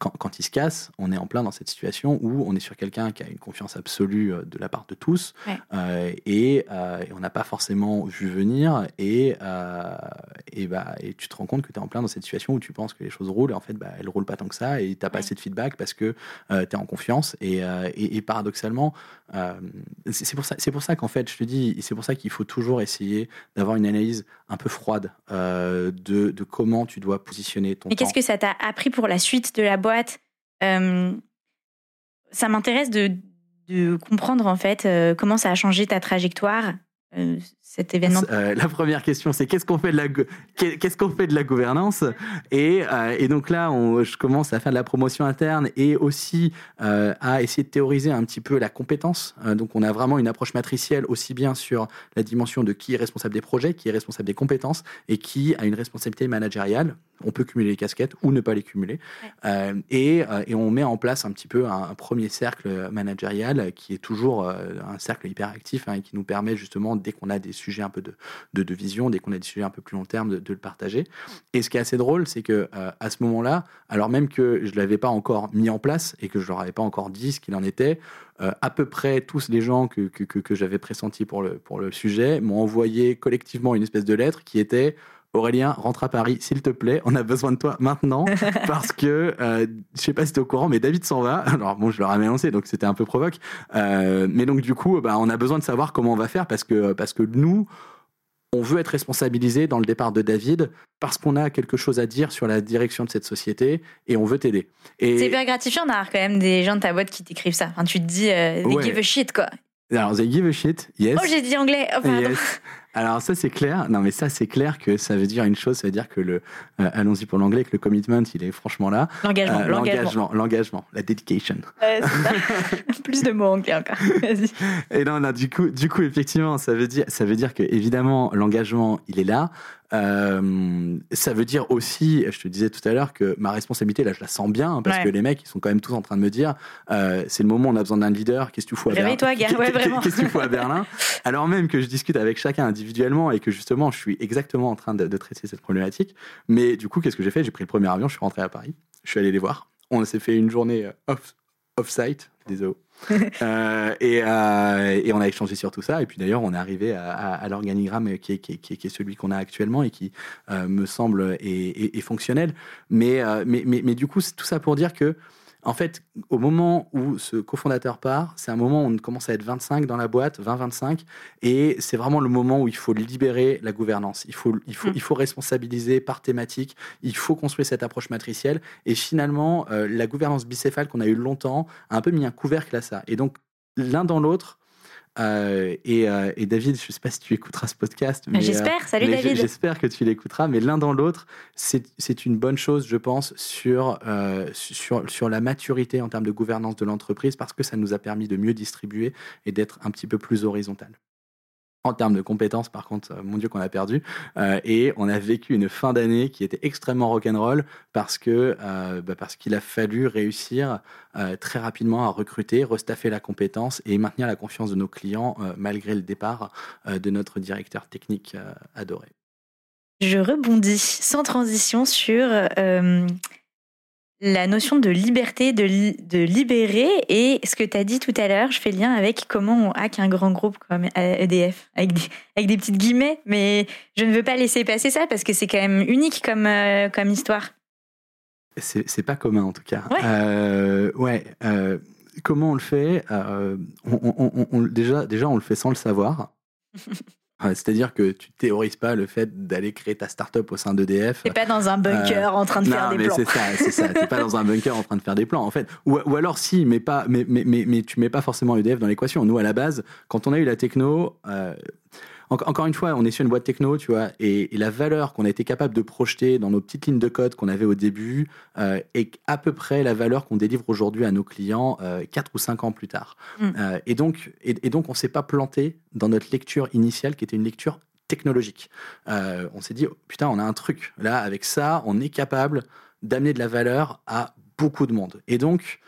Quand, quand il se casse, on est en plein dans cette situation où on est sur quelqu'un qui a une confiance absolue de la part de tous, ouais. euh, et, euh, et on n'a pas forcément vu venir et, euh, et, bah, et tu te rends compte que tu es en plein dans cette situation où tu penses que les choses roulent et en fait bah, elles ne roulent pas tant que ça et tu n'as pas ouais. assez de feedback parce que euh, tu es en confiance et, euh, et, et paradoxalement euh, c'est, c'est, pour ça, c'est pour ça qu'en fait je te dis, c'est pour ça qu'il faut toujours essayer d'avoir une analyse un peu froide euh, de, de comment tu dois positionner ton et temps. Et qu'est-ce que ça t'a appris pour la suite de la boîte, euh, ça m'intéresse de, de comprendre en fait euh, comment ça a changé ta trajectoire, euh, cet événement. Euh, la première question, c'est qu'est-ce qu'on fait de la qu'est-ce qu'on fait de la gouvernance et, euh, et donc là, on, je commence à faire de la promotion interne et aussi euh, à essayer de théoriser un petit peu la compétence. Euh, donc on a vraiment une approche matricielle aussi bien sur la dimension de qui est responsable des projets, qui est responsable des compétences et qui a une responsabilité managériale. On peut cumuler les casquettes ou ne pas les cumuler. Ouais. Euh, et, et on met en place un petit peu un, un premier cercle managérial qui est toujours euh, un cercle hyper actif, hein, et qui nous permet justement, dès qu'on a des sujets un peu de, de, de vision, dès qu'on a des sujets un peu plus long terme, de, de le partager. Et ce qui est assez drôle, c'est que euh, à ce moment-là, alors même que je ne l'avais pas encore mis en place et que je ne leur avais pas encore dit ce qu'il en était, Euh, à peu près tous les gens que, que, que, que j'avais pressentis pour le, pour le sujet m'ont envoyé collectivement une espèce de lettre qui était Aurélien, rentre à Paris, s'il te plaît. On a besoin de toi maintenant parce que, euh, je sais pas si t'es au courant, mais David s'en va. Alors bon, je leur avais annoncé, donc c'était un peu provoque. Euh, mais donc du coup, bah, on a besoin de savoir comment on va faire parce que, parce que nous, on veut être responsabilisé dans le départ de David parce qu'on a quelque chose à dire sur la direction de cette société et on veut t'aider. Et... C'est hyper gratifiant d'avoir quand même des gens de ta boîte qui t'écrivent ça. Enfin, tu te dis, euh, they ouais. give a shit, quoi. Alors, they give a shit, yes. Oh, j'ai dit anglais, oh pardon. Yes. Alors ça c'est clair, non mais ça c'est clair que ça veut dire une chose, ça veut dire que le, euh, allons-y pour l'anglais, que le commitment il est franchement là. L'engagement, euh, l'engagement. l'engagement. L'engagement, la dedication. Ouais, c'est plus de mots anglais encore, vas-y. Et non, non, du coup, du coup effectivement, ça veut dire, ça veut dire que évidemment l'engagement il est là. Euh, ça veut dire aussi, je te disais tout à l'heure que ma responsabilité là je la sens bien hein, parce ouais. que les mecs ils sont quand même tous en train de me dire euh, c'est le moment où on a besoin d'un leader, qu'est-ce que tu fous à Berlin, qu'est-ce que tu fous à Berlin, alors même que je discute avec chacun individuellement et que justement je suis exactement en train de, de traiter cette problématique. Mais du coup qu'est-ce que j'ai fait, j'ai pris le premier avion, je suis rentré à Paris, je suis allé les voir, on s'est fait une journée off, off-site, désolé. euh, et, euh, et on a échangé sur tout ça et puis d'ailleurs on est arrivé à, à, à l'organigramme qui est, qui, est, qui, est, qui est celui qu'on a actuellement et qui euh, me semble est, est, est fonctionnel, mais, euh, mais, mais, mais du coup c'est tout ça pour dire que en fait au moment où ce cofondateur part, c'est un moment où on commence à être vingt-cinq dans la boîte, vingt vingt-cinq, et c'est vraiment le moment où il faut libérer la gouvernance, il faut, il faut, mmh. il faut responsabiliser par thématique, il faut construire cette approche matricielle et finalement euh, la gouvernance bicéphale qu'on a eu longtemps a un peu mis un couvercle à ça et donc l'un dans l'autre. Euh, et, euh, et David, je ne sais pas si tu écouteras ce podcast, mais j'espère. Euh, salut mais David. J'espère que tu l'écouteras. Mais l'un dans l'autre, c'est, c'est une bonne chose, je pense, sur euh, sur sur la maturité en termes de gouvernance de l'entreprise, parce que ça nous a permis de mieux distribuer et d'être un petit peu plus horizontal. En termes de compétences, par contre, mon Dieu qu'on a perdu. Euh, et on a vécu une fin d'année qui était extrêmement rock'n'roll parce que euh, bah parce qu'il a fallu réussir euh, très rapidement à recruter, restaffer la compétence et maintenir la confiance de nos clients euh, malgré le départ euh, de notre directeur technique euh, adoré. Je rebondis sans transition sur euh, la notion de liberté, de, li- de libérer, et ce que tu as dit tout à l'heure, je fais lien avec comment on hack un grand groupe comme E D F, avec des, avec des petites guillemets, mais je ne veux pas laisser passer ça parce que c'est quand même unique comme, euh, comme histoire. C'est, c'est pas commun en tout cas. Ouais. Euh, ouais euh, comment on le fait euh, on, on, on, on, déjà, déjà, on le fait sans le savoir. C'est-à-dire que tu théorises pas le fait d'aller créer ta start-up au sein d'E D F. T'es pas dans un bunker euh, en train de non, faire des plans. Non, mais c'est ça, c'est ça. T'es pas dans un bunker en train de faire des plans, en fait. Ou, ou alors si, mais pas, mais, mais, mais, mais tu mets pas forcément E D F dans l'équation. Nous, à la base, quand on a eu la techno, euh, en, encore une fois, on est sur une boîte techno, tu vois, et, et la valeur qu'on a été capable de projeter dans nos petites lignes de code qu'on avait au début euh, est à peu près la valeur qu'on délivre aujourd'hui à nos clients euh, quatre ou cinq ans plus tard. Mm. Euh, et donc, et, et donc, on s'est pas planté dans notre lecture initiale qui était une lecture technologique. Euh, on s'est dit, oh, putain, on a un truc. Là, avec ça, on est capable d'amener de la valeur à beaucoup de monde. Et donc,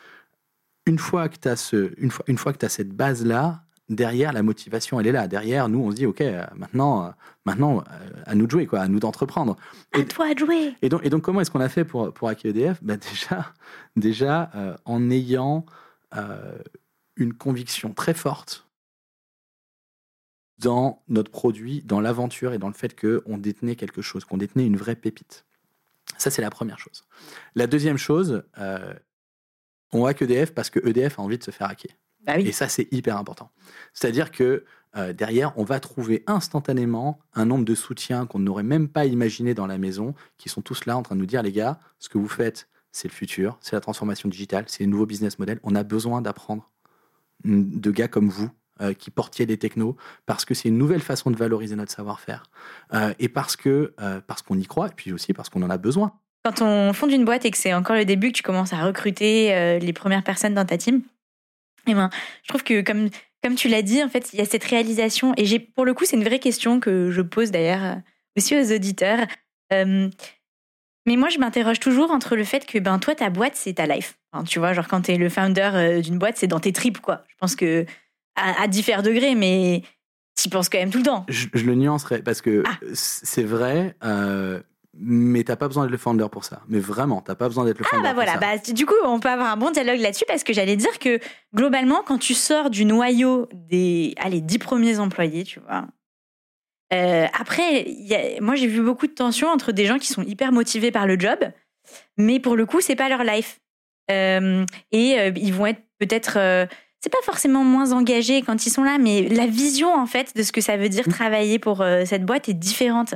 une fois que tu as ce, une fois, une fois que tu as cette base-là, derrière, la motivation, elle est là. Derrière, nous, on se dit, OK, maintenant, maintenant à nous de jouer, quoi, à nous d'entreprendre. À et, toi de jouer. Et donc, et donc, comment est-ce qu'on a fait pour, pour hacker E D F ? Bah déjà, déjà euh, en ayant euh, une conviction très forte dans notre produit, dans l'aventure et dans le fait qu'on détenait quelque chose, qu'on détenait une vraie pépite. Ça, c'est la première chose. La deuxième chose, euh, on hack E D F parce que E D F a envie de se faire hacker. Ah oui. Et ça, c'est hyper important. C'est-à-dire que euh, derrière, on va trouver instantanément un nombre de soutiens qu'on n'aurait même pas imaginé dans la maison, qui sont tous là en train de nous dire, les gars, ce que vous faites, c'est le futur, c'est la transformation digitale, c'est le nouveau business model. On a besoin d'apprendre de gars comme vous euh, qui portiez des technos, parce que c'est une nouvelle façon de valoriser notre savoir-faire euh, et parce que euh, parce qu'on y croit et puis aussi parce qu'on en a besoin. Quand on fonde une boîte et que c'est encore le début, que tu commences à recruter euh, les premières personnes dans ta team, eh ben, je trouve que, comme, comme tu l'as dit, en fait, il y a cette réalisation. Et j'ai, pour le coup, c'est une vraie question que je pose d'ailleurs aussi aux auditeurs. Euh, mais moi, je m'interroge toujours entre le fait que ben, toi, ta boîte, c'est ta life. Enfin, tu vois, genre quand t'es le founder d'une boîte, c'est dans tes tripes, quoi. Je pense que à, à différents degrés, mais t'y penses quand même tout le temps. Je, je le nuancerais parce que ah. c'est vrai... Euh... Mais t'as pas besoin d'être le founder pour ça. Mais vraiment, t'as pas besoin d'être le founder pour ça. Ah bah voilà, bah, du coup, on peut avoir un bon dialogue là-dessus parce que j'allais dire que globalement, quand tu sors du noyau des allez, dix premiers employés, tu vois, Euh, après, y a, moi, j'ai vu beaucoup de tensions entre des gens qui sont hyper motivés par le job, mais pour le coup, c'est pas leur life. Euh, et euh, ils vont être peut-être... Euh, c'est pas forcément moins engagés quand ils sont là, mais la vision, en fait, de ce que ça veut dire travailler pour euh, cette boîte est différente.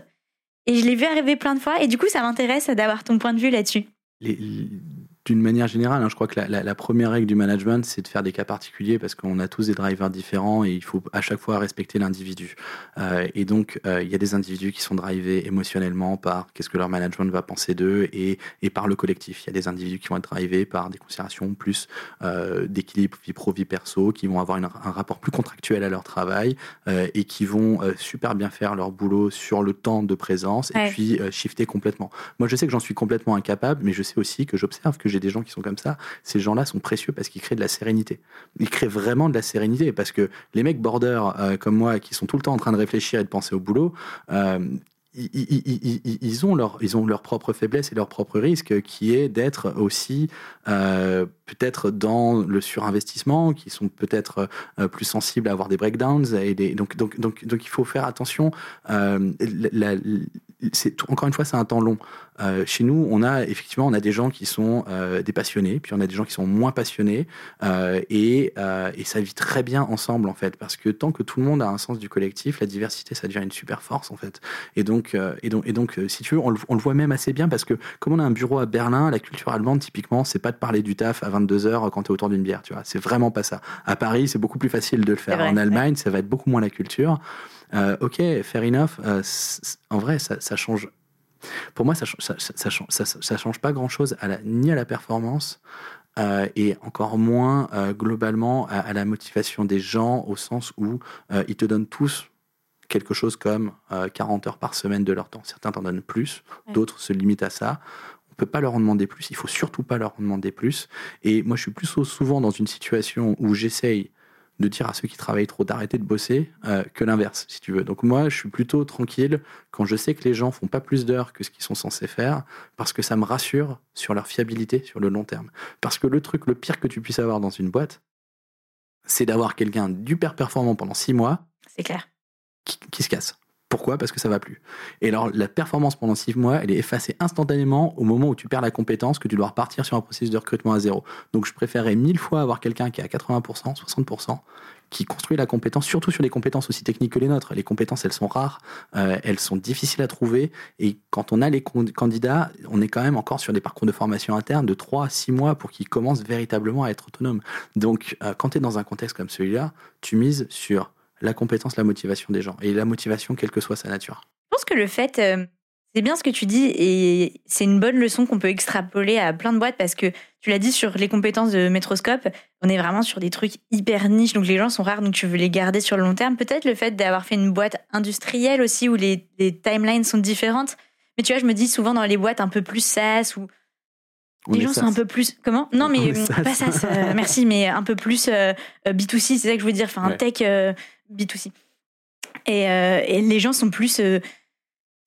Et je l'ai vu arriver plein de fois, et du coup, ça m'intéresse d'avoir ton point de vue là-dessus. Les, les, d'une manière générale, hein, je crois que la, la, la première règle du management, c'est de faire des cas particuliers, parce qu'on a tous des drivers différents, et il faut à chaque fois respecter l'individu. Euh, et donc, il euh, y a des individus qui sont drivés émotionnellement par qu'est-ce que leur management va penser d'eux, et, et par le collectif. Il y a des individus qui vont être drivés par des considérations plus euh, d'équilibre vie pro-vie perso, qui vont avoir une, un rapport plus contractuel à leur travail, euh, et qui vont euh, super bien faire leur boulot sur le temps de présence, et ouais. puis euh, shifter complètement. Moi, je sais que j'en suis complètement incapable, mais je sais aussi que j'observe que j'ai des gens qui sont comme ça. Ces gens-là sont précieux parce qu'ils créent de la sérénité. Ils créent vraiment de la sérénité parce que les mecs border euh, comme moi qui sont tout le temps en train de réfléchir et de penser au boulot, euh, ils, ils, ils, ils, ont leur, ils ont leur propre faiblesse et leur propre risque qui est d'être aussi euh, peut-être dans le surinvestissement, qui sont peut-être euh, plus sensibles à avoir des breakdowns. Et des, donc, donc, donc, donc il faut faire attention. Euh, la, la, c'est, encore une fois, c'est un temps long. Euh, chez nous, on a effectivement on a des gens qui sont euh, des passionnés, puis on a des gens qui sont moins passionnés, euh, et, euh, et ça vit très bien ensemble en fait, parce que tant que tout le monde a un sens du collectif, la diversité ça devient une super force en fait. Et donc, euh, et donc, et donc si tu veux, on le, on le voit même assez bien parce que comme on a un bureau à Berlin, la culture allemande typiquement, c'est pas de parler du taf à vingt-deux heures quand t'es autour d'une bière, tu vois, c'est vraiment pas ça. À Paris, c'est beaucoup plus facile de le faire. Vrai, en Allemagne, ça va être beaucoup moins la culture. Euh, ok, fair enough. Euh, en vrai, ça, ça change. Pour moi, ça ça, ça, ça, ça change pas grand-chose à la, ni à la performance euh, et encore moins euh, globalement à, à la motivation des gens au sens où euh, ils te donnent tous quelque chose comme euh, quarante heures par semaine de leur temps. Certains t'en donnent plus, ouais. D'autres se limitent à ça. On peut pas leur en demander plus, il faut surtout pas leur en demander plus. Et moi, je suis plus souvent dans une situation où j'essaye de dire à ceux qui travaillent trop d'arrêter de bosser euh, que l'inverse, si tu veux. Donc moi, je suis plutôt tranquille quand je sais que les gens font pas plus d'heures que ce qu'ils sont censés faire parce que ça me rassure sur leur fiabilité sur le long terme. Parce que le truc, le pire que tu puisses avoir dans une boîte, c'est d'avoir quelqu'un d'hyper performant pendant six mois. C'est clair. Qui, qui se casse. Pourquoi ? Parce que ça va plus. Et alors, la performance pendant six mois, elle est effacée instantanément au moment où tu perds la compétence, que tu dois repartir sur un processus de recrutement à zéro. Donc, je préférerais mille fois avoir quelqu'un qui est à quatre-vingts pour cent, soixante pour cent, qui construit la compétence, surtout sur des compétences aussi techniques que les nôtres. Les compétences, elles sont rares, euh, elles sont difficiles à trouver. Et quand on a les con- candidats, on est quand même encore sur des parcours de formation interne de trois à six mois pour qu'ils commencent véritablement à être autonomes. Donc, euh, quand tu es dans un contexte comme celui-là, tu mises sur la compétence, la motivation des gens. Et la motivation, quelle que soit sa nature. Je pense que le fait, euh, c'est bien ce que tu dis, et c'est une bonne leçon qu'on peut extrapoler à plein de boîtes, parce que tu l'as dit sur les compétences de Metroscope, on est vraiment sur des trucs hyper niches, donc les gens sont rares, donc tu veux les garder sur le long terme. Peut-être le fait d'avoir fait une boîte industrielle aussi, où les, les timelines sont différentes. Mais tu vois, je me dis souvent dans les boîtes un peu plus SaaS, où On les gens sas. sont un peu plus... Comment ? Non, mais euh, pas SaaS, euh, merci, mais un peu plus euh, B deux C, c'est ça que je veux dire, enfin, ouais. Tech... Euh, B deux C. Et, euh, et les gens sont plus, euh,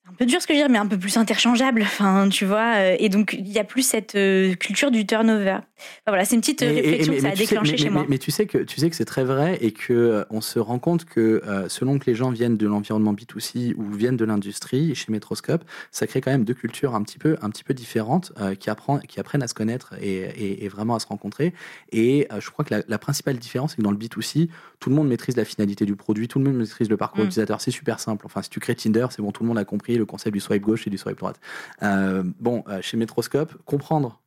un peu dur ce que je veux dire, mais un peu plus interchangeables, enfin, tu vois. Euh, et donc, il y a plus cette euh, culture du turnover. Enfin, voilà, c'est une petite et, réflexion et, et, que ça a déclenché sais, mais, chez mais, moi. Mais, mais tu sais que tu sais que c'est très vrai et que euh, on se rend compte que euh, selon que les gens viennent de l'environnement B deux C ou viennent de l'industrie, chez Metroscope, ça crée quand même deux cultures un petit peu un petit peu différentes euh, qui apprennent qui apprennent à se connaître et, et, et vraiment à se rencontrer. Et euh, je crois que la, la principale différence, c'est que dans le B deux C, tout le monde maîtrise la finalité du produit, tout le monde maîtrise le parcours mmh. utilisateur. C'est super simple. Enfin, si tu crées Tinder, c'est bon, tout le monde a compris le concept du swipe gauche et du swipe droite. Euh, bon, euh, chez Metroscope, comprendre,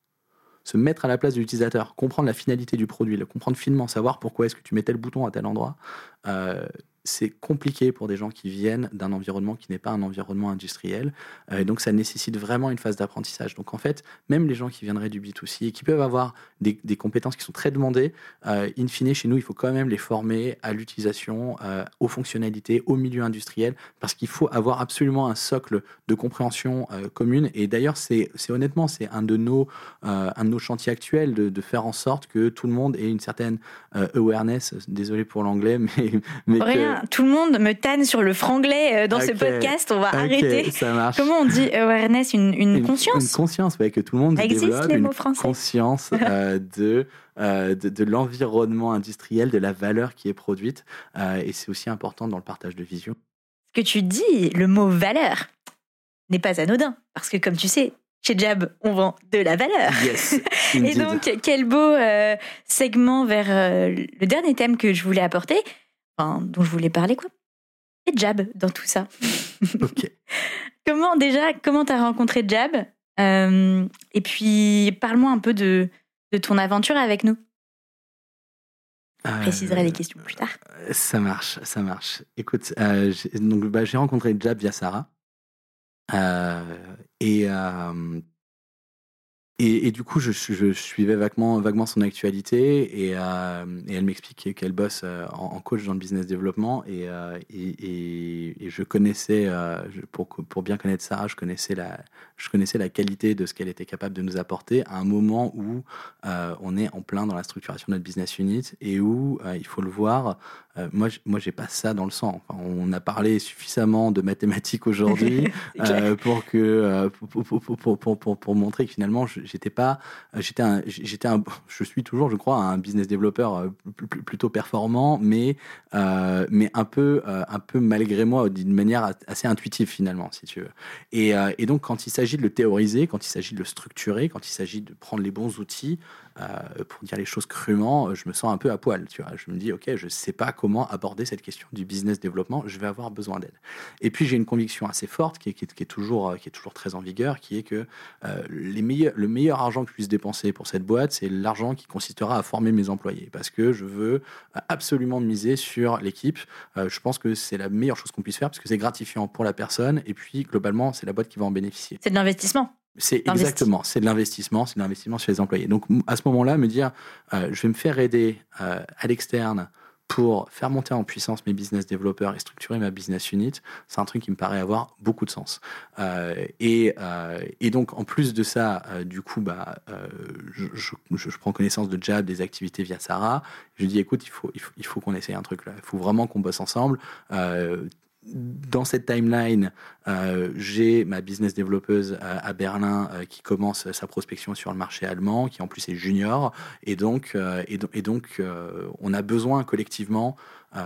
se mettre à la place de l'utilisateur, comprendre la finalité du produit, le comprendre finement, savoir pourquoi est-ce que tu mets tel bouton à tel endroit, euh, c'est compliqué pour des gens qui viennent d'un environnement qui n'est pas un environnement industriel. Euh, et donc, ça nécessite vraiment une phase d'apprentissage. Donc, en fait, même les gens qui viendraient du B deux C et qui peuvent avoir des, des compétences qui sont très demandées, euh, in fine, chez nous, il faut quand même les former à l'utilisation, euh, aux fonctionnalités, au milieu industriel, parce qu'il faut avoir absolument un socle de compréhension euh, commune. Et d'ailleurs, c'est, c'est honnêtement, c'est un de nos, euh, un de nos chantiers actuels de, de faire en sorte que tout le monde ait une certaine euh, awareness. Désolé pour l'anglais, mais... mais que, tout le monde me tanne sur le franglais dans okay. ce podcast, on va okay. arrêter. Ça marche. Comment on dit awareness, une, une, une conscience Une conscience, ouais, que tout le monde existe, développe les mots français. Une conscience euh, de, euh, de, de l'environnement industriel, de la valeur qui est produite. Euh, et c'est aussi important dans le partage de vision. ce que tu dis, le mot valeur, n'est pas anodin. Parce que comme tu sais, chez Jab, on vend de la valeur. Yes, et donc, quel beau euh, segment vers euh, le dernier thème que je voulais apporter, enfin, dont je voulais parler, quoi. Et Jab dans tout ça. Ok. Comment, déjà, comment t'as rencontré Jab euh, et puis, parle-moi un peu de, de ton aventure avec nous. Je euh, préciserai les questions plus tard. Ça marche, ça marche. Écoute, euh, j'ai, donc, bah, j'ai rencontré Jab via Sarah. Euh, et, euh, et et du coup je, je, je suivais vaguement vaguement son actualité et, euh, et elle m'expliquait qu'elle bosse en, en coach dans le business développement et euh, et, et, et je connaissais euh, pour pour bien connaître Sarah je connaissais la je connaissais la qualité de ce qu'elle était capable de nous apporter à un moment où euh, on est en plein dans la structuration de notre business unit et où euh, il faut le voir. Moi, moi, j'ai pas ça dans le sang. Enfin, on a parlé suffisamment de mathématiques aujourd'hui euh, pour que euh, pour, pour, pour, pour, pour, pour montrer que finalement, j'étais pas, j'étais, un, j'étais, un, je suis toujours, je crois, un business développeur plutôt performant, mais euh, mais un peu, euh, un peu malgré moi, d'une manière assez intuitive finalement, si tu veux. Et, euh, et donc, quand il s'agit de le théoriser, quand il s'agit de le structurer, quand il s'agit de prendre les bons outils. Euh, pour dire les choses crûment, je me sens un peu à poil, tu vois. Je me dis, ok, je sais pas comment aborder cette question du business développement, je vais avoir besoin d'aide. Et puis j'ai une conviction assez forte qui est, qui est, qui est toujours qui est toujours très en vigueur, qui est que euh, les meilleurs le meilleur argent que je puisse dépenser pour cette boîte, c'est l'argent qui consistera à former mes employés, parce que je veux absolument miser sur l'équipe. Euh, je pense que c'est la meilleure chose qu'on puisse faire, parce que c'est gratifiant pour la personne, et puis globalement, c'est la boîte qui va en bénéficier. C'est de l'investissement. C'est Investi. exactement, c'est de l'investissement, c'est de l'investissement sur les employés. Donc, à ce moment-là, me dire, euh, je vais me faire aider euh, à l'externe pour faire monter en puissance mes business développeurs et structurer ma business unit, c'est un truc qui me paraît avoir beaucoup de sens. Euh, et, euh, et donc, en plus de ça, euh, du coup, bah, euh, je, je, je prends connaissance de Jab, des activités via Sarah. Je lui dis, écoute, il faut, il faut, il faut qu'on essaye un truc là. Il faut vraiment qu'on bosse ensemble. Euh, Dans cette timeline, euh, j'ai ma business développeuse euh, à Berlin euh, qui commence sa prospection sur le marché allemand, qui en plus est junior, et donc, euh, et do- et donc euh, on a besoin collectivement euh,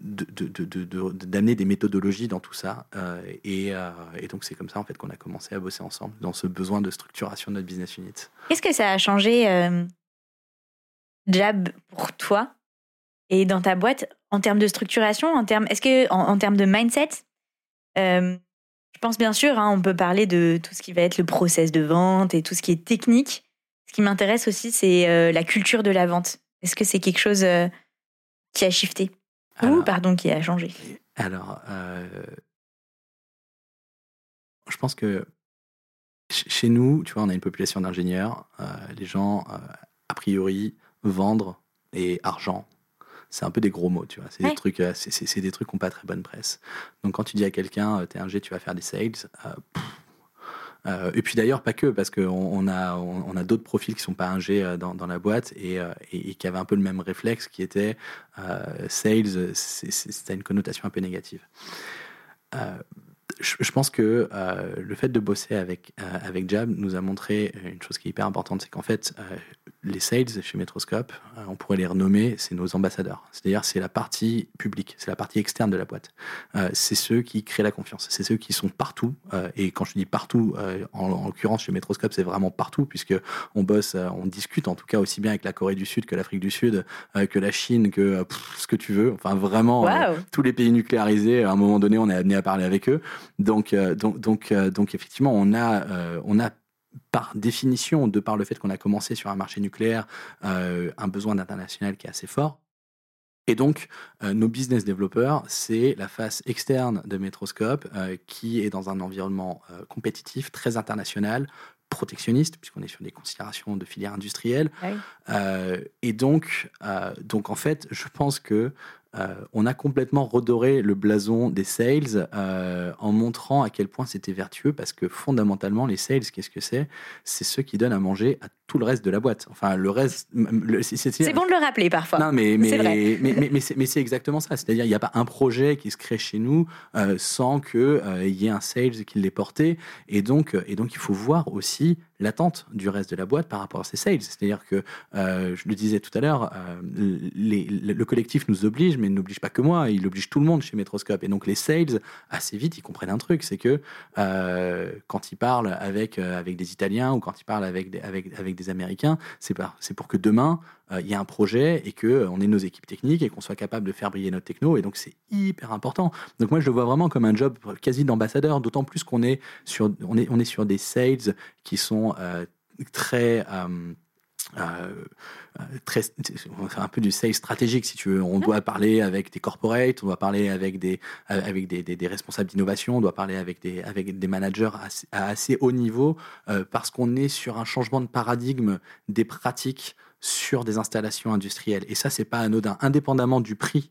de, de, de, de, de, d'amener des méthodologies dans tout ça, euh, et, euh, et donc c'est comme ça en fait qu'on a commencé à bosser ensemble dans ce besoin de structuration de notre business unit. Qu'est-ce que ça a changé, euh, Jab, pour toi et dans ta boîte ? En termes de structuration, en termes, est-ce que, en, en termes de mindset, euh, je pense bien sûr, hein, on peut parler de tout ce qui va être le process de vente et tout ce qui est technique. Ce qui m'intéresse aussi, c'est euh, la culture de la vente. Est-ce que c'est quelque chose euh, qui a shifté alors, ou pardon, qui a changé? Alors, euh, je pense que ch- chez nous, tu vois, on a une population d'ingénieurs. Euh, les gens, euh, a priori, vendre et argent. C'est un peu des gros mots, tu vois. C'est, ouais. des trucs, c'est, c'est, c'est des trucs qui n'ont pas très bonne presse. Donc, quand tu dis à quelqu'un, t'es un G, tu vas faire des sales, euh, euh, et puis d'ailleurs, pas que, parce qu'on on a, on, on a d'autres profils qui ne sont pas un G dans, dans la boîte et, et, et qui avaient un peu le même réflexe qui était euh, sales, c'est, c'est, c'est une connotation un peu négative. Euh, je, je pense que euh, le fait de bosser avec, euh, avec Jab nous a montré une chose qui est hyper importante, c'est qu'en fait... Euh, les sales chez Metroscope, on pourrait les renommer, c'est nos ambassadeurs. C'est-à-dire, c'est la partie publique, c'est la partie externe de la boîte. Euh, c'est ceux qui créent la confiance, c'est ceux qui sont partout. Euh, et quand je dis partout, euh, en, en l'occurrence chez Metroscope, c'est vraiment partout, puisque on bosse, euh, on discute en tout cas aussi bien avec la Corée du Sud que l'Afrique du Sud, euh, que la Chine, que euh, pff, ce que tu veux. Enfin, vraiment, wow. euh, tous les pays nucléarisés. À un moment donné, on est amené à parler avec eux. Donc, euh, donc, donc, euh, donc, effectivement, on a, euh, on a. Par définition, de par le fait qu'on a commencé sur un marché nucléaire, euh, un besoin d'international qui est assez fort. Et donc, euh, nos business développeurs, c'est la face externe de Metroscope euh, qui est dans un environnement euh, compétitif, très international, protectionniste, puisqu'on est sur des considérations de filière industrielle. Oui. Euh, et donc, euh, donc, en fait, je pense que Euh, on a complètement redoré le blason des sales euh, en montrant à quel point c'était vertueux, parce que fondamentalement les sales, qu'est-ce que c'est ? C'est ceux qui donnent à manger à tout le reste de la boîte. Enfin, le reste. Le, c'est, c'est... c'est bon de le rappeler parfois. Non, mais mais c'est mais, mais, mais, mais, c'est, mais c'est exactement ça. C'est-à-dire, il n'y a pas un projet qui se crée chez nous euh, sans que euh, y ait un sales qui l'ait porté. Et donc, et donc, il faut voir aussi l'attente du reste de la boîte par rapport à ses sales. C'est-à-dire que, euh, je le disais tout à l'heure, euh, les, le collectif nous oblige, mais il n'oblige pas que moi, il oblige tout le monde chez Metroscope. Et donc les sales, assez vite, ils comprennent un truc, c'est que euh, quand ils parlent avec, euh, avec des Italiens ou quand ils parlent avec des, avec, avec des Américains, c'est, pas, c'est pour que demain, il euh, y a un projet et qu'on euh, ait nos équipes techniques et qu'on soit capable de faire briller notre techno. Et donc c'est hyper important. Donc moi, je le vois vraiment comme un job quasi d'ambassadeur, d'autant plus qu'on est sur, on est, on est sur des sales qui sont euh, très... Euh, Euh, très, on va faire un peu du sales stratégique si tu veux. On doit parler avec des corporates, on doit parler avec des, avec des, des, des responsables d'innovation, on doit parler avec des, avec des managers assez, à assez haut niveau euh, parce qu'on est sur un changement de paradigme des pratiques sur des installations industrielles. Et ça, c'est pas anodin. Indépendamment du prix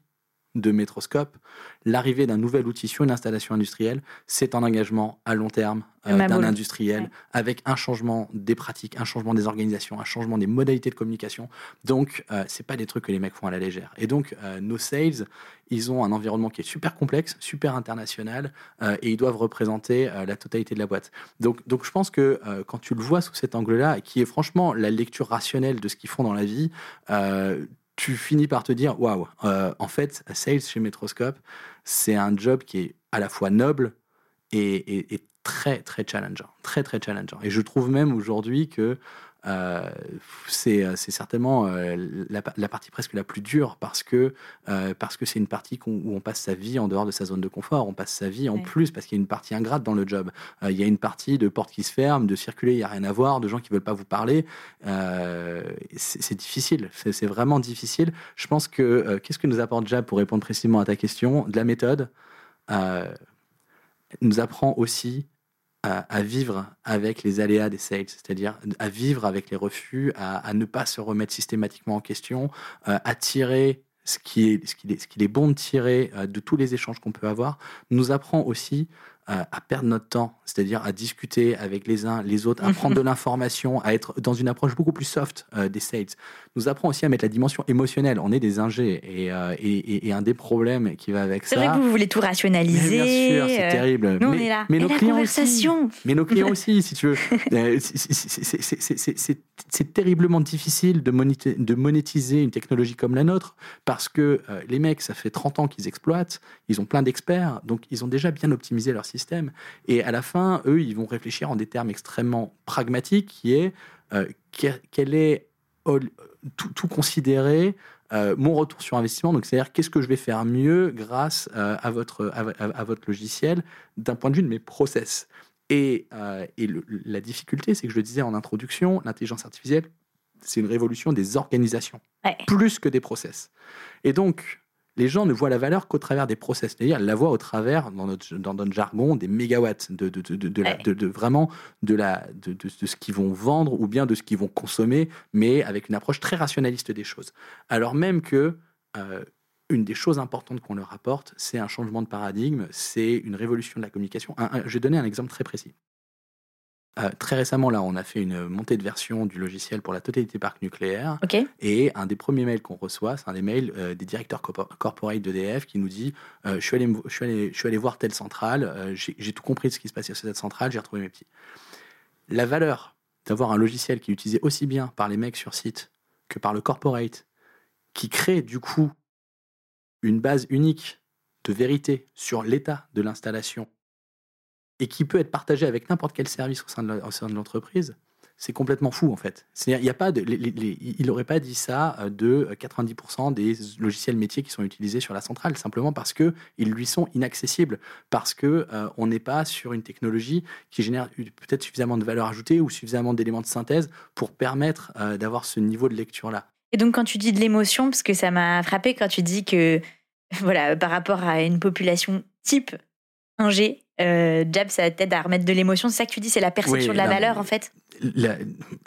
de Metroscope, l'arrivée d'un nouvel outil sur une installation industrielle, c'est un engagement à long terme euh, d'un boule. industriel, ouais. avec un changement des pratiques, un changement des organisations, un changement des modalités de communication. Donc, euh, c'est pas des trucs que les mecs font à la légère. Et donc, euh, nos sales, ils ont un environnement qui est super complexe, super international, euh, et ils doivent représenter euh, la totalité de la boîte. Donc, donc je pense que euh, quand tu le vois sous cet angle-là, qui est franchement la lecture rationnelle de ce qu'ils font dans la vie, euh, tu finis par te dire, waouh, en fait, sales chez Metroscope, c'est un job qui est à la fois noble et, et, et très, très challengeant. Très, très challengeant. Et je trouve même aujourd'hui que euh, c'est, c'est certainement euh, la, la partie presque la plus dure parce que, euh, parce que c'est une partie où on passe sa vie en dehors de sa zone de confort. On passe sa vie en ouais. plus parce qu'il y a une partie ingrate dans le job. Il euh, y a une partie de portes qui se ferment, de circuler, il n'y a rien à voir, de gens qui ne veulent pas vous parler. Euh, c'est, c'est difficile. C'est, c'est vraiment difficile. Je pense que... Euh, qu'est-ce que nous apporte Jab pour répondre précisément à ta question? De la méthode euh, nous apprend aussi À, à vivre avec les aléas des sales, c'est-à-dire à vivre avec les refus, à, à ne pas se remettre systématiquement en question, euh, à tirer ce qui est, ce qui est, ce qu'il est bon de tirer euh, de tous les échanges qu'on peut avoir, nous apprend aussi euh, à perdre notre temps, c'est-à-dire à discuter avec les uns, les autres, à prendre de l'information, à être dans une approche beaucoup plus soft euh, des sales. Nous apprend aussi à mettre la dimension émotionnelle. On est des ingés et, euh, et, et, et un des problèmes qui va avec c'est ça... C'est vrai que vous voulez tout rationaliser. Mais bien sûr, c'est euh, terrible. Nous, mais, on est là. Mais nos clients aussi. Mais nos clients aussi, si tu veux. Euh, c'est, c'est, c'est, c'est, c'est, c'est, c'est terriblement difficile de monétiser, de monétiser une technologie comme la nôtre parce que euh, les mecs, ça fait trente ans qu'ils exploitent, ils ont plein d'experts, donc ils ont déjà bien optimisé leur système. Et à la fin, eux, ils vont réfléchir en des termes extrêmement pragmatiques qui est euh, quel est tout, tout considéré euh, mon retour sur investissement, donc c'est-à-dire qu'est-ce que je vais faire mieux grâce euh, à votre à, à votre logiciel d'un point de vue de mes process. Et euh, et le, la difficulté, c'est que je le disais en introduction, l'intelligence artificielle, c'est une révolution des organisations, ouais. plus que des process. Et donc les gens ne voient la valeur qu'au travers des process, c'est-à-dire la voient au travers, dans notre, dans notre jargon, des mégawatts, de, de, de, de, de, la, de, de vraiment de, la, de, de, de ce qu'ils vont vendre ou bien de ce qu'ils vont consommer, mais avec une approche très rationaliste des choses. Alors même que euh, une des choses importantes qu'on leur apporte, c'est un changement de paradigme, c'est une révolution de la communication. Un, un, je vais donner un exemple très précis. Euh, très récemment, là, on a fait une montée de version du logiciel pour la totalité parc nucléaire. Okay. Et un des premiers mails qu'on reçoit, c'est un des mails euh, des directeurs corporate d'E D F qui nous dit euh, je, suis allé, je, suis allé, je suis allé voir telle centrale, euh, j'ai, j'ai tout compris de ce qui se passait sur cette centrale, j'ai retrouvé mes petits. La valeur d'avoir un logiciel qui est utilisé aussi bien par les mecs sur site que par le corporate, qui crée du coup une base unique de vérité sur l'état de l'installation et qui peut être partagé avec n'importe quel service au sein de, la, au sein de l'entreprise, c'est complètement fou, en fait. C'est-à-dire, il y a pas de, les, les, il n'aurait pas dit ça de quatre-vingt-dix pour cent des logiciels métiers qui sont utilisés sur la centrale, simplement parce qu'ils lui sont inaccessibles, parce qu'on euh, n'est pas sur une technologie qui génère peut-être suffisamment de valeur ajoutée ou suffisamment d'éléments de synthèse pour permettre euh, d'avoir ce niveau de lecture-là. Et donc, quand tu dis de l'émotion, parce que ça m'a frappé quand tu dis que, voilà, par rapport à une population type ingé, Euh, Jab, ça t'aide à remettre de l'émotion. C'est ça que tu dis, c'est la perception oui, de la non, valeur, en fait. La,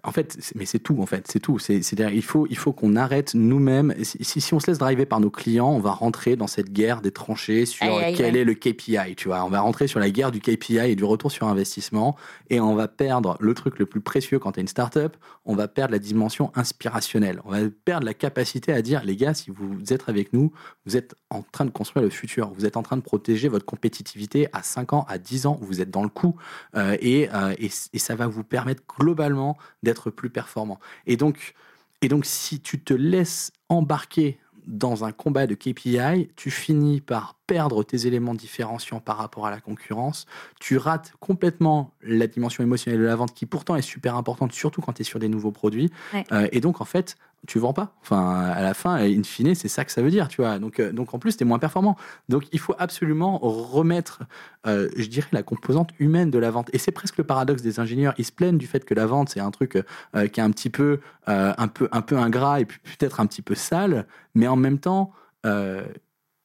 en fait, c'est, mais c'est tout, en fait, c'est tout. C'est, c'est-à-dire, il faut, il faut qu'on arrête nous-mêmes. Si, si on se laisse driver par nos clients, on va rentrer dans cette guerre des tranchées sur aïe, aïe, quel aïe. est le K P I. Tu vois, on va rentrer sur la guerre du K P I et du retour sur investissement, et on va perdre le truc le plus précieux quand t'es une start-up. On va perdre la dimension inspirationnelle. On va perdre la capacité à dire, les gars, si vous êtes avec nous, vous êtes en train de construire le futur. Vous êtes en train de protéger votre compétitivité à cinq ans, à dix ans. Vous êtes dans le coup, euh, et, euh, et et ça va vous permettre globalement d'être plus performant. Et donc, et donc, si tu te laisses embarquer dans un combat de K P I, tu finis par perdre tes éléments différenciants par rapport à la concurrence, tu rates complètement la dimension émotionnelle de la vente qui pourtant est super importante, surtout quand tu es sur des nouveaux produits. Ouais. Euh, et donc, en fait, tu vends pas. Enfin, à la fin, in fine, c'est ça que ça veut dire, tu vois. Donc, euh, donc en plus, tu es moins performant. Donc, il faut absolument remettre, euh, je dirais, la composante humaine de la vente. Et c'est presque le paradoxe des ingénieurs. Ils se plaignent du fait que la vente, c'est un truc euh, qui est un petit peu, euh, un peu, un peu ingrat et puis peut-être un petit peu sale. Mais en même temps, euh,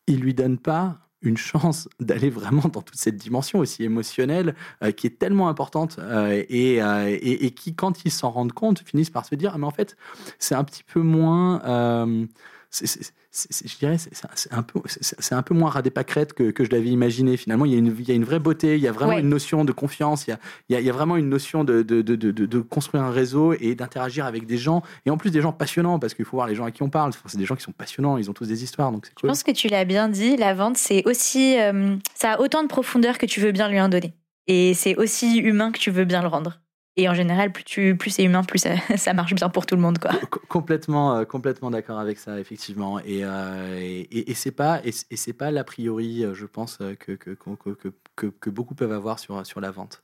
ils lui donnent pas une chance d'aller vraiment dans toute cette dimension aussi émotionnelle euh, qui est tellement importante euh, et, euh, et, et qui, quand ils s'en rendent compte, finissent par se dire ah, mais en fait, c'est un petit peu moins... Euh, c'est, c'est, c'est, je dirais, c'est, c'est, un peu, c'est, c'est un peu moins radépâquerette que, que je l'avais imaginé. Finalement, il y a une, il y a une vraie beauté, il y a vraiment ouais. une notion de confiance, il y a, il y a, il y a vraiment une notion de, de, de, de, de construire un réseau et d'interagir avec des gens. Et en plus, des gens passionnants, parce qu'il faut voir les gens à qui on parle. Enfin, c'est des gens qui sont passionnants, ils ont tous des histoires. Donc c'est cool. Je pense que tu l'as bien dit, la vente, c'est aussi, euh, ça a autant de profondeur que tu veux bien lui en donner. Et c'est aussi humain que tu veux bien le rendre. Et en général, plus, tu, plus c'est humain, plus ça, ça marche bien pour tout le monde, quoi. Complètement, euh, complètement d'accord avec ça, effectivement. Et, euh, et, et c'est pas, et, et c'est pas l'a priori, je pense, que, que, que, que, que beaucoup peuvent avoir sur, sur la vente.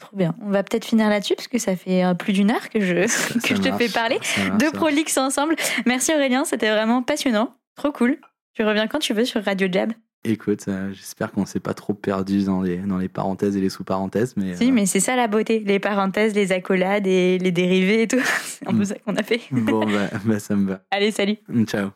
Trop bien. On va peut-être finir là-dessus parce que ça fait plus d'une heure que je, ça, que ça je marche, te fais parler de Prolix ensemble. Merci Aurélien, c'était vraiment passionnant. Trop cool. Tu reviens quand tu veux sur Radio Jab. Écoute, euh, j'espère qu'on ne s'est pas trop perdu dans les, dans les parenthèses et les sous-parenthèses. Mais, si, euh... mais c'est ça la beauté. Les parenthèses, les accolades et les dérivés et tout. C'est un peu ça qu'on a fait. Bon, bah, bah ça me va. Allez, salut. Ciao.